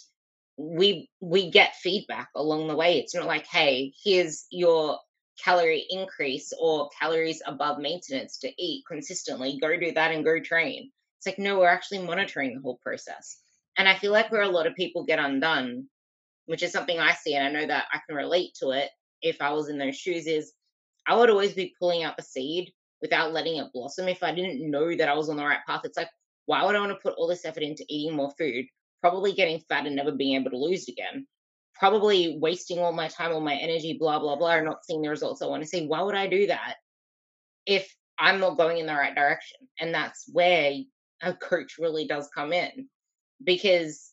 we we get feedback along the way. It's not like, hey, here's your calorie increase or calories above maintenance to eat consistently, go do that and go train. It's like, no, we're actually monitoring the whole process. And I feel like where a lot of people get undone, which is something I see, and I know that I can relate to it if I was in those shoes, is I would always be pulling out the seed without letting it blossom if I didn't know that I was on the right path. It's like, why would I want to put all this effort into eating more food, probably getting fat and never being able to lose again? Probably wasting all my time, all my energy, blah, blah, blah, and not seeing the results I want to see. Why would I do that if I'm not going in the right direction? And that's where a coach really does come in, because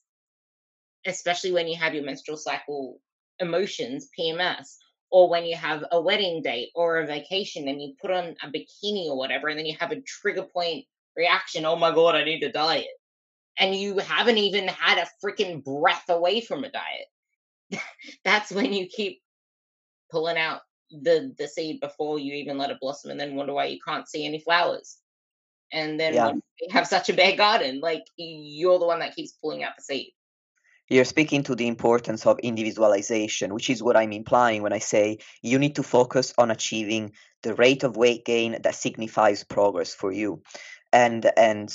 especially when you have your menstrual cycle emotions, P M S, or when you have a wedding date or a vacation and you put on a bikini or whatever, and then you have a trigger point reaction, oh my God, I need a diet. And you haven't even had a freaking breath away from a diet. That's when you keep pulling out the, the seed before you even let it blossom, and then wonder why you can't see any flowers. And then yeah. You have such a bad garden, like you're the one that keeps pulling out the seed. You're speaking to the importance of individualization, which is what I'm implying when I say you need to focus on achieving the rate of weight gain that signifies progress for you. And, and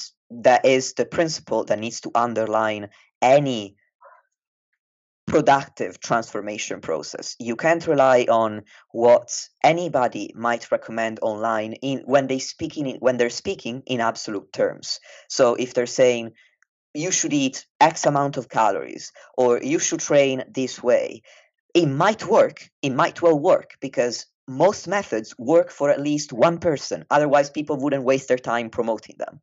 that is the principle that needs to underline any productive transformation process. You can't rely on what anybody might recommend online in when they speaking in, when they're speaking in absolute terms. So if they're saying you should eat X amount of calories or you should train this way, it might work. It might well work because most methods work for at least one person. Otherwise, people wouldn't waste their time promoting them.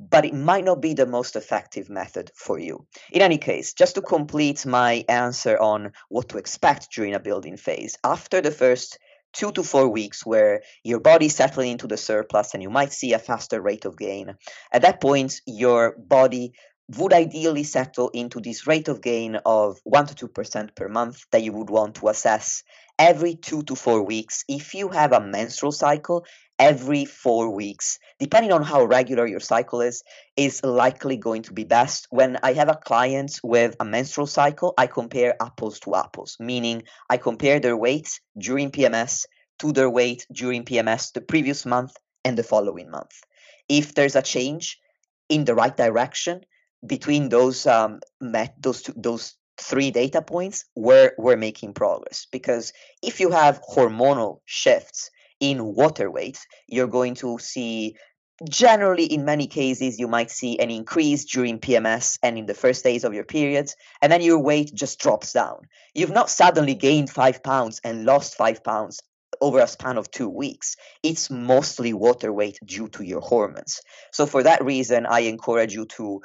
But it might not be the most effective method for you. In any case, just to complete my answer on what to expect during a building phase, after the first two to four weeks where your body's settling into the surplus and you might see a faster rate of gain, at that point, your body would ideally settle into this rate of gain of one to two percent per month that you would want to assess every two to four weeks. If you have a menstrual cycle, every four weeks, depending on how regular your cycle is, is likely going to be best. When I have a client with a menstrual cycle, I compare apples to apples, meaning I compare their weight during P M S to their weight during P M S the previous month and the following month. If there's a change in the right direction between those um, met those two, those three data points, we're, we're making progress. Because if you have hormonal shifts in water weight, you're going to see, generally in many cases, you might see an increase during P M S and in the first days of your periods, and then your weight just drops down. You've not suddenly gained five pounds and lost five pounds over a span of two weeks. It's mostly water weight due to your hormones. So for that reason, I encourage you to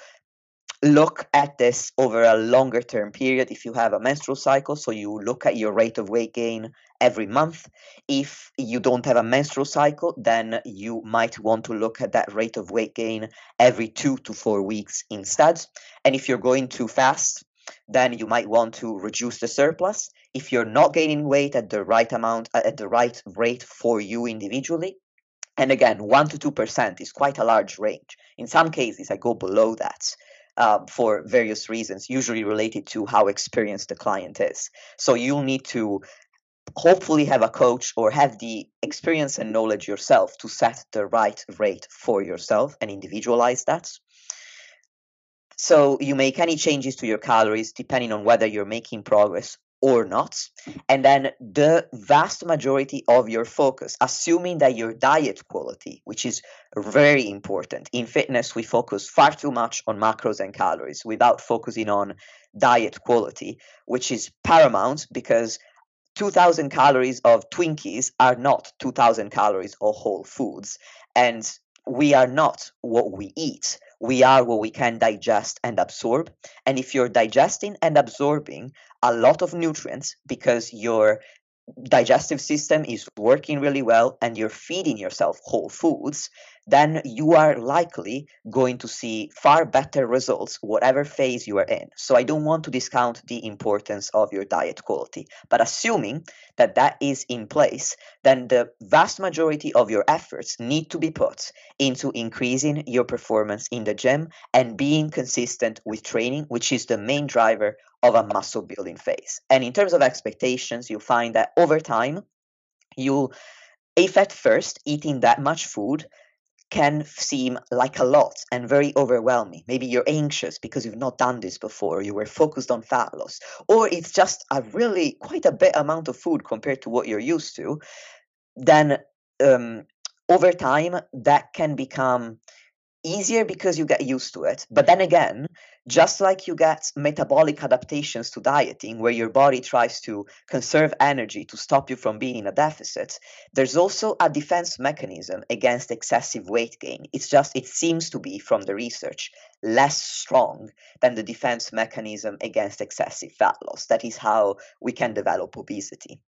look at this over a longer term period if you have a menstrual cycle. So you look at your rate of weight gain every month. If you don't have a menstrual cycle, then you might want to look at that rate of weight gain every two to four weeks instead. And if you're going too fast, then you might want to reduce the surplus. If you're not gaining weight at the right amount, at the right rate for you individually, and again, one to two percent is quite a large range. In some cases, I go below that. Uh, for various reasons, usually related to how experienced the client is. So you'll need to hopefully have a coach or have the experience and knowledge yourself to set the right rate for yourself and individualize that. So you make any changes to your calories depending on whether you're making progress or not. And then the vast majority of your focus, assuming that your diet quality, which is very important. In fitness, we focus far too much on macros and calories without focusing on diet quality, which is paramount, because two thousand calories of Twinkies are not two thousand calories of whole foods. And we are not what we eat. We are what we can digest and absorb. And if you're digesting and absorbing a lot of nutrients because your digestive system is working really well and you're feeding yourself whole foods, then you are likely going to see far better results, whatever phase you are in. So I don't want to discount the importance of your diet quality, but assuming that that is in place, then the vast majority of your efforts need to be put into increasing your performance in the gym and being consistent with training, which is the main driver of a muscle building phase. And in terms of expectations, you'll find that over time, you, if at first eating that much food can seem like a lot and very overwhelming. Maybe you're anxious because you've not done this before, you were focused on fat loss, or it's just a really quite a bit amount of food compared to what you're used to, then um, over time that can become easier because you get used to it. But then again, just like you get metabolic adaptations to dieting, where your body tries to conserve energy to stop you from being in a deficit, there's also a defense mechanism against excessive weight gain. It's just, it seems to be, from the research, less strong than the defense mechanism against excessive fat loss. That is how we can develop obesity.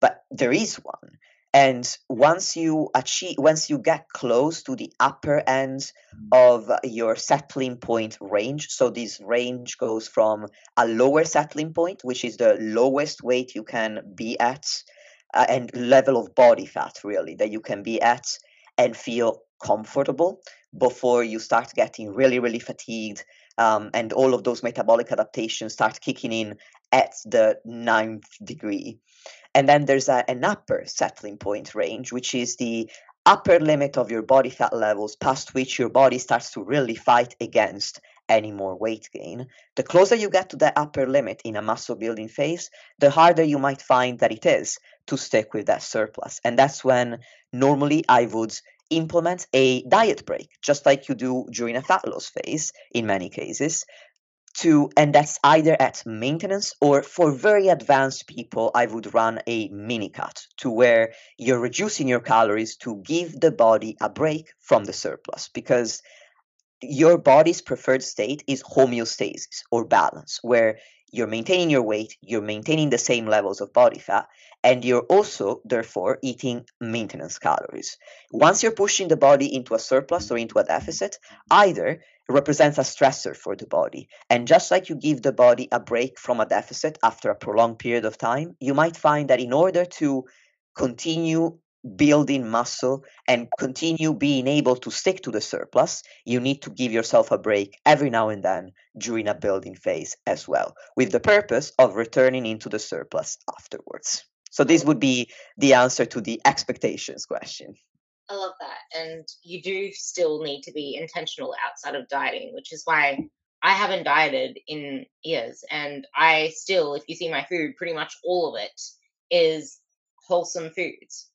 But there is one. And once you achieve, once you get close to the upper end of your settling point range, so this range goes from a lower settling point, which is the lowest weight you can be at, uh, and level of body fat really that you can be at and feel comfortable, before you start getting really, really fatigued, um, and all of those metabolic adaptations start kicking in at the ninth degree. And then there's a, an upper settling point range, which is the upper limit of your body fat levels, past which your body starts to really fight against any more weight gain. The closer you get to that upper limit in a muscle building phase, the harder you might find that it is to stick with that surplus. And that's when normally I would implement a diet break, just like you do during a fat loss phase in many cases. To, and that's either at maintenance, or for very advanced people, I would run a mini cut, to where you're reducing your calories to give the body a break from the surplus, because your body's preferred state is homeostasis or balance, where you're maintaining your weight, you're maintaining the same levels of body fat, and you're also, therefore, eating maintenance calories. Once you're pushing the body into a surplus or into a deficit, either represents a stressor for the body. And just like you give the body a break from a deficit after a prolonged period of time, you might find that in order to continue building muscle and continue being able to stick to the surplus, you need to give yourself a break every now and then during a building phase as well, with the purpose of returning into the surplus afterwards. So this would be the answer to the expectations question. I love that. And you do still need to be intentional outside of dieting, which is why I haven't dieted in years. And I still, if you see my food, pretty much all of it is wholesome foods.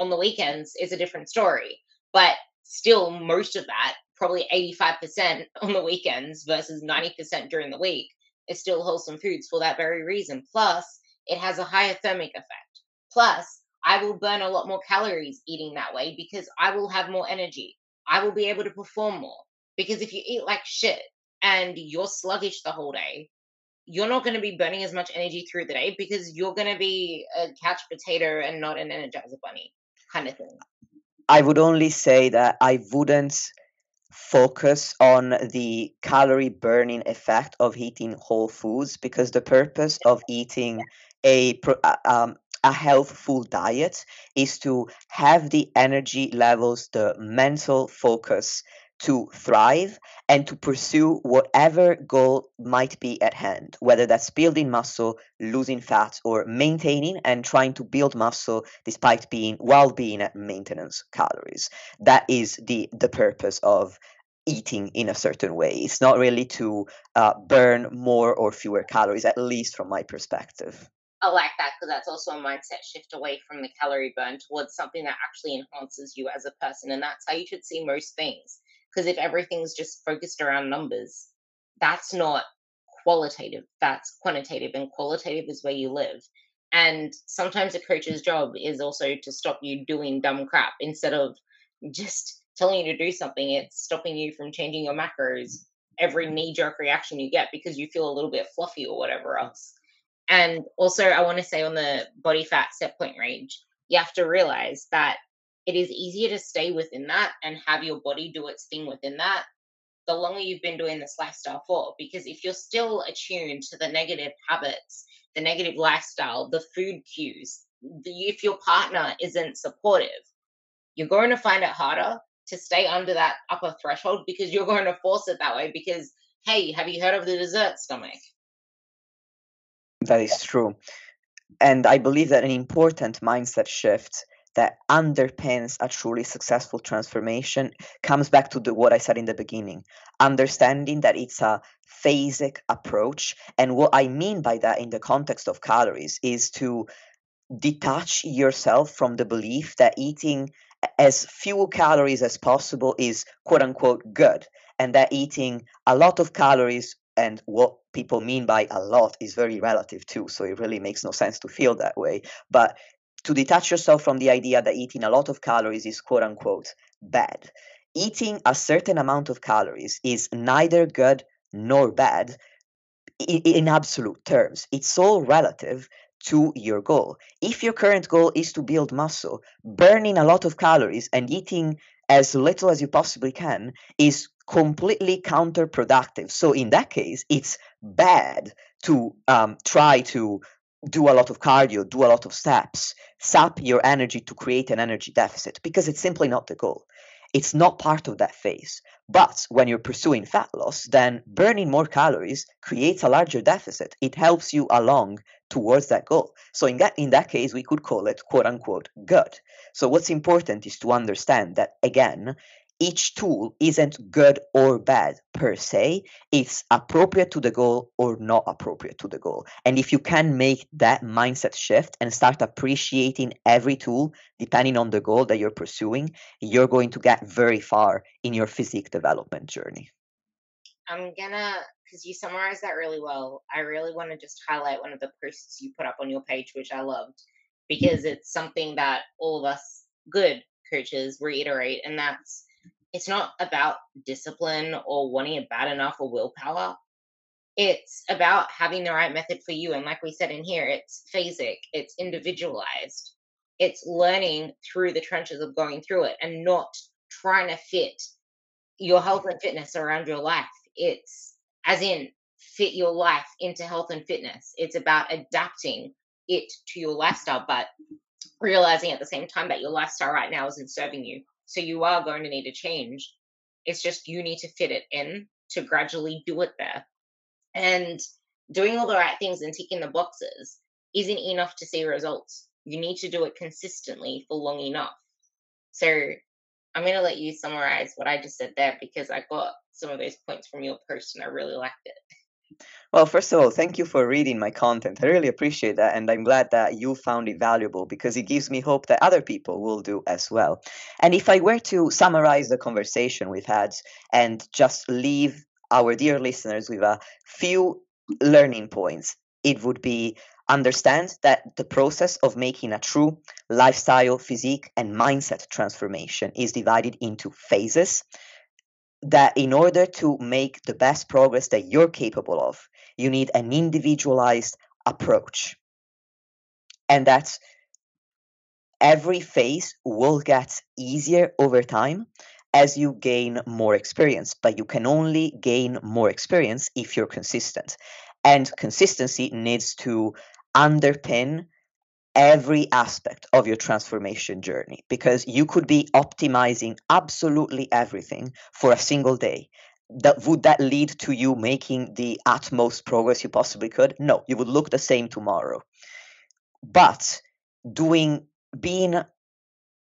On the weekends is a different story, but still most of that, probably eighty-five percent on the weekends versus ninety percent during the week, is still wholesome foods for that very reason. Plus, it has a higher thermic effect. Plus, I will burn a lot more calories eating that way because I will have more energy. I will be able to perform more, because if you eat like shit and you're sluggish the whole day, you're not going to be burning as much energy through the day because you're going to be a couch potato and not an Energizer bunny kind of thing. I would only say that I wouldn't focus on the calorie burning effect of eating whole foods, because the purpose of eating a um, a healthful diet is to have the energy levels, the mental focus to thrive and to pursue whatever goal might be at hand, whether that's building muscle, losing fat, or maintaining and trying to build muscle despite being while being at maintenance calories. That is the the purpose of eating in a certain way. It's not really to uh, burn more or fewer calories, at least from my perspective. I like that, because that's also a mindset shift away from the calorie burn towards something that actually enhances you as a person. And that's how you should see most things. Because if everything's just focused around numbers, that's not qualitative, that's quantitative, and qualitative is where you live. And sometimes a coach's job is also to stop you doing dumb crap instead of just telling you to do something. It's stopping you from changing your macros, every knee-jerk reaction you get because you feel a little bit fluffy or whatever else. And also I want to say on the body fat set point range, you have to realize that it is easier to stay within that and have your body do its thing within that the longer you've been doing this lifestyle for. Because if you're still attuned to the negative habits, the negative lifestyle, the food cues, the, if your partner isn't supportive, you're going to find it harder to stay under that upper threshold because you're going to force it that way because, hey, have you heard of the dessert stomach? That is true. And I believe that an important mindset shift that underpins a truly successful transformation comes back to the, what I said in the beginning, understanding that it's a phasic approach. And what I mean by that in the context of calories is to detach yourself from the belief that eating as few calories as possible is quote unquote good, and that eating a lot of calories, and what people mean by a lot is very relative too, so it really makes no sense to feel that way. But to detach yourself from the idea that eating a lot of calories is quote unquote bad. Eating a certain amount of calories is neither good nor bad in absolute terms. It's all relative to your goal. If your current goal is to build muscle, burning a lot of calories and eating as little as you possibly can is completely counterproductive. So in that case, it's bad to um, try to do a lot of cardio, do a lot of steps, sap your energy to create an energy deficit, because it's simply not the goal. It's not part of that phase. But when you're pursuing fat loss, then burning more calories creates a larger deficit. It helps you along towards that goal. So in that, in that case, we could call it quote unquote good. So what's important is to understand that, again, each tool isn't good or bad per se. It's appropriate to the goal or not appropriate to the goal. And if you can make that mindset shift and start appreciating every tool depending on the goal that you're pursuing, you're going to get very far in your physique development journey. I'm gonna, because you summarized that really well, I really want to just highlight one of the posts you put up on your page, which I loved, because it's something that all of us good coaches reiterate, and that's it's not about discipline or wanting it bad enough or willpower. It's about having the right method for you. And like we said in here, it's phasic, it's individualized, it's learning through the trenches of going through it and not trying to fit your health and fitness around your life. It's as in fit your life into health and fitness. It's about adapting it to your lifestyle, but realizing at the same time that your lifestyle right now isn't serving you. So you are going to need a change. It's just you need to fit it in to gradually do it there. And doing all the right things and ticking the boxes isn't enough to see results. You need to do it consistently for long enough. So I'm going to let you summarize what I just said there, because I got some of those points from your post and I really liked it. Well, first of all, thank you for reading my content. I really appreciate that. And I'm glad that you found it valuable, because it gives me hope that other people will do as well. And if I were to summarize the conversation we've had and just leave our dear listeners with a few learning points, it would be: understand that the process of making a true lifestyle, physique, and mindset transformation is divided into phases, that in order to make the best progress that you're capable of, you need an individualized approach. And that every phase will get easier over time as you gain more experience, but you can only gain more experience if you're consistent. And consistency needs to underpin every aspect of your transformation journey, because you could be optimizing absolutely everything for a single day. That would that lead to you making the utmost progress you possibly could? No, you would look the same tomorrow. But doing being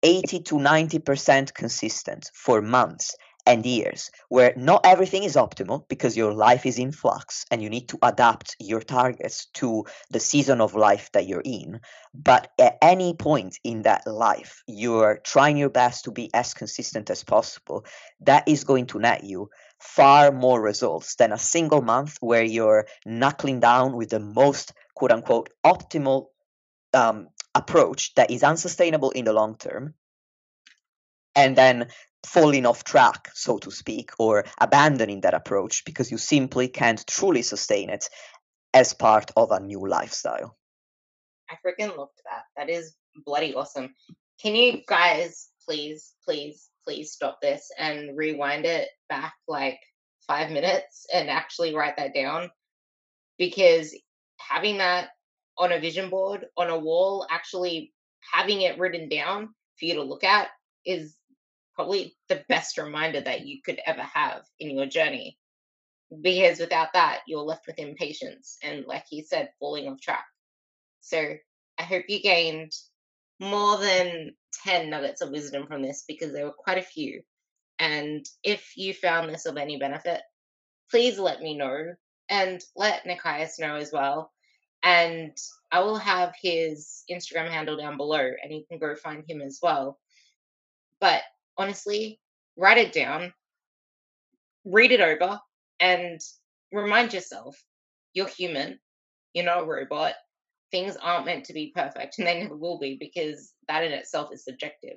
eighty to ninety percent consistent for months and years, where not everything is optimal because your life is in flux and you need to adapt your targets to the season of life that you're in. But at any point in that life, you're trying your best to be as consistent as possible. That is going to net you far more results than a single month where you're knuckling down with the most quote unquote optimal um, approach that is unsustainable in the long term, and then falling off track, so to speak, or abandoning that approach because you simply can't truly sustain it as part of a new lifestyle. I freaking loved that. That is bloody awesome. Can you guys please, please, please stop this and rewind it back like five minutes and actually write that down? Because having that on a vision board, on a wall, actually having it written down for you to look at is probably the best reminder that you could ever have in your journey, because without that, you're left with impatience and, like he said, falling off track. So I hope you gained more than ten nuggets of wisdom from this, because there were quite a few. And if you found this of any benefit, please let me know and let Nikias know as well. And I will have his Instagram handle down below and you can go find him as well. But honestly, write it down, read it over, and remind yourself you're human, you're not a robot. Things aren't meant to be perfect, and they never will be, because that in itself is subjective.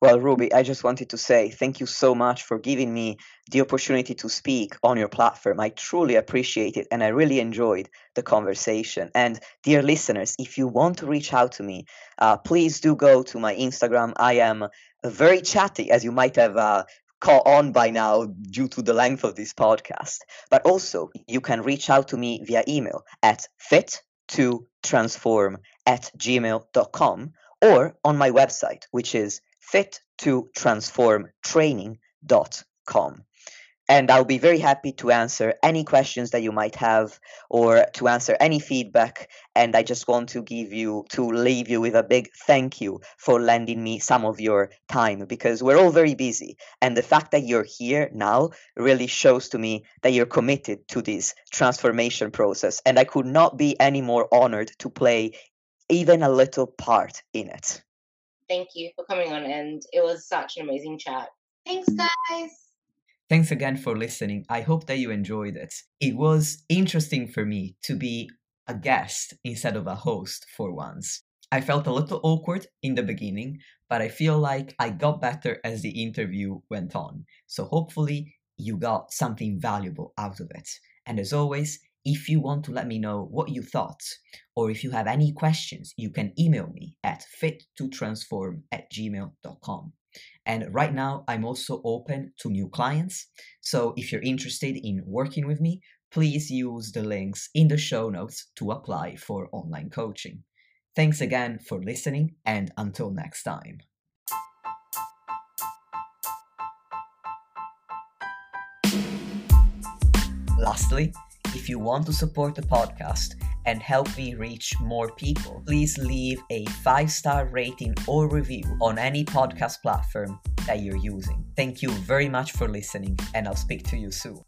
Well, Ruby, I just wanted to say thank you so much for giving me the opportunity to speak on your platform. I truly appreciate it, and I really enjoyed the conversation. And dear listeners, if you want to reach out to me, uh, please do go to my Instagram. I am very chatty, as you might have uh, caught on by now due to the length of this podcast. But also, you can reach out to me via email at fit to transform at gmail dot com or on my website, which is fit to transform training dot com. And I'll be very happy to answer any questions that you might have or to answer any feedback. And I just want to give you, to leave you with a big thank you for lending me some of your time, because we're all very busy. And the fact that you're here now really shows to me that you're committed to this transformation process. And I could not be any more honored to play even a little part in it. Thank you for coming on, and it was such an amazing chat. Thanks, guys. Thanks again for listening. I hope that you enjoyed it. It was interesting for me to be a guest instead of a host for once. I felt a little awkward in the beginning, but I feel like I got better as the interview went on. So hopefully you got something valuable out of it. And as always, if you want to let me know what you thought, or if you have any questions, you can email me at fit to transform at gmail dot com. And right now, I'm also open to new clients. So if you're interested in working with me, please use the links in the show notes to apply for online coaching. Thanks again for listening, and until next time. Lastly, if you want to support the podcast and help me reach more people, please leave a five-star rating or review on any podcast platform that you're using. Thank you very much for listening, and I'll speak to you soon.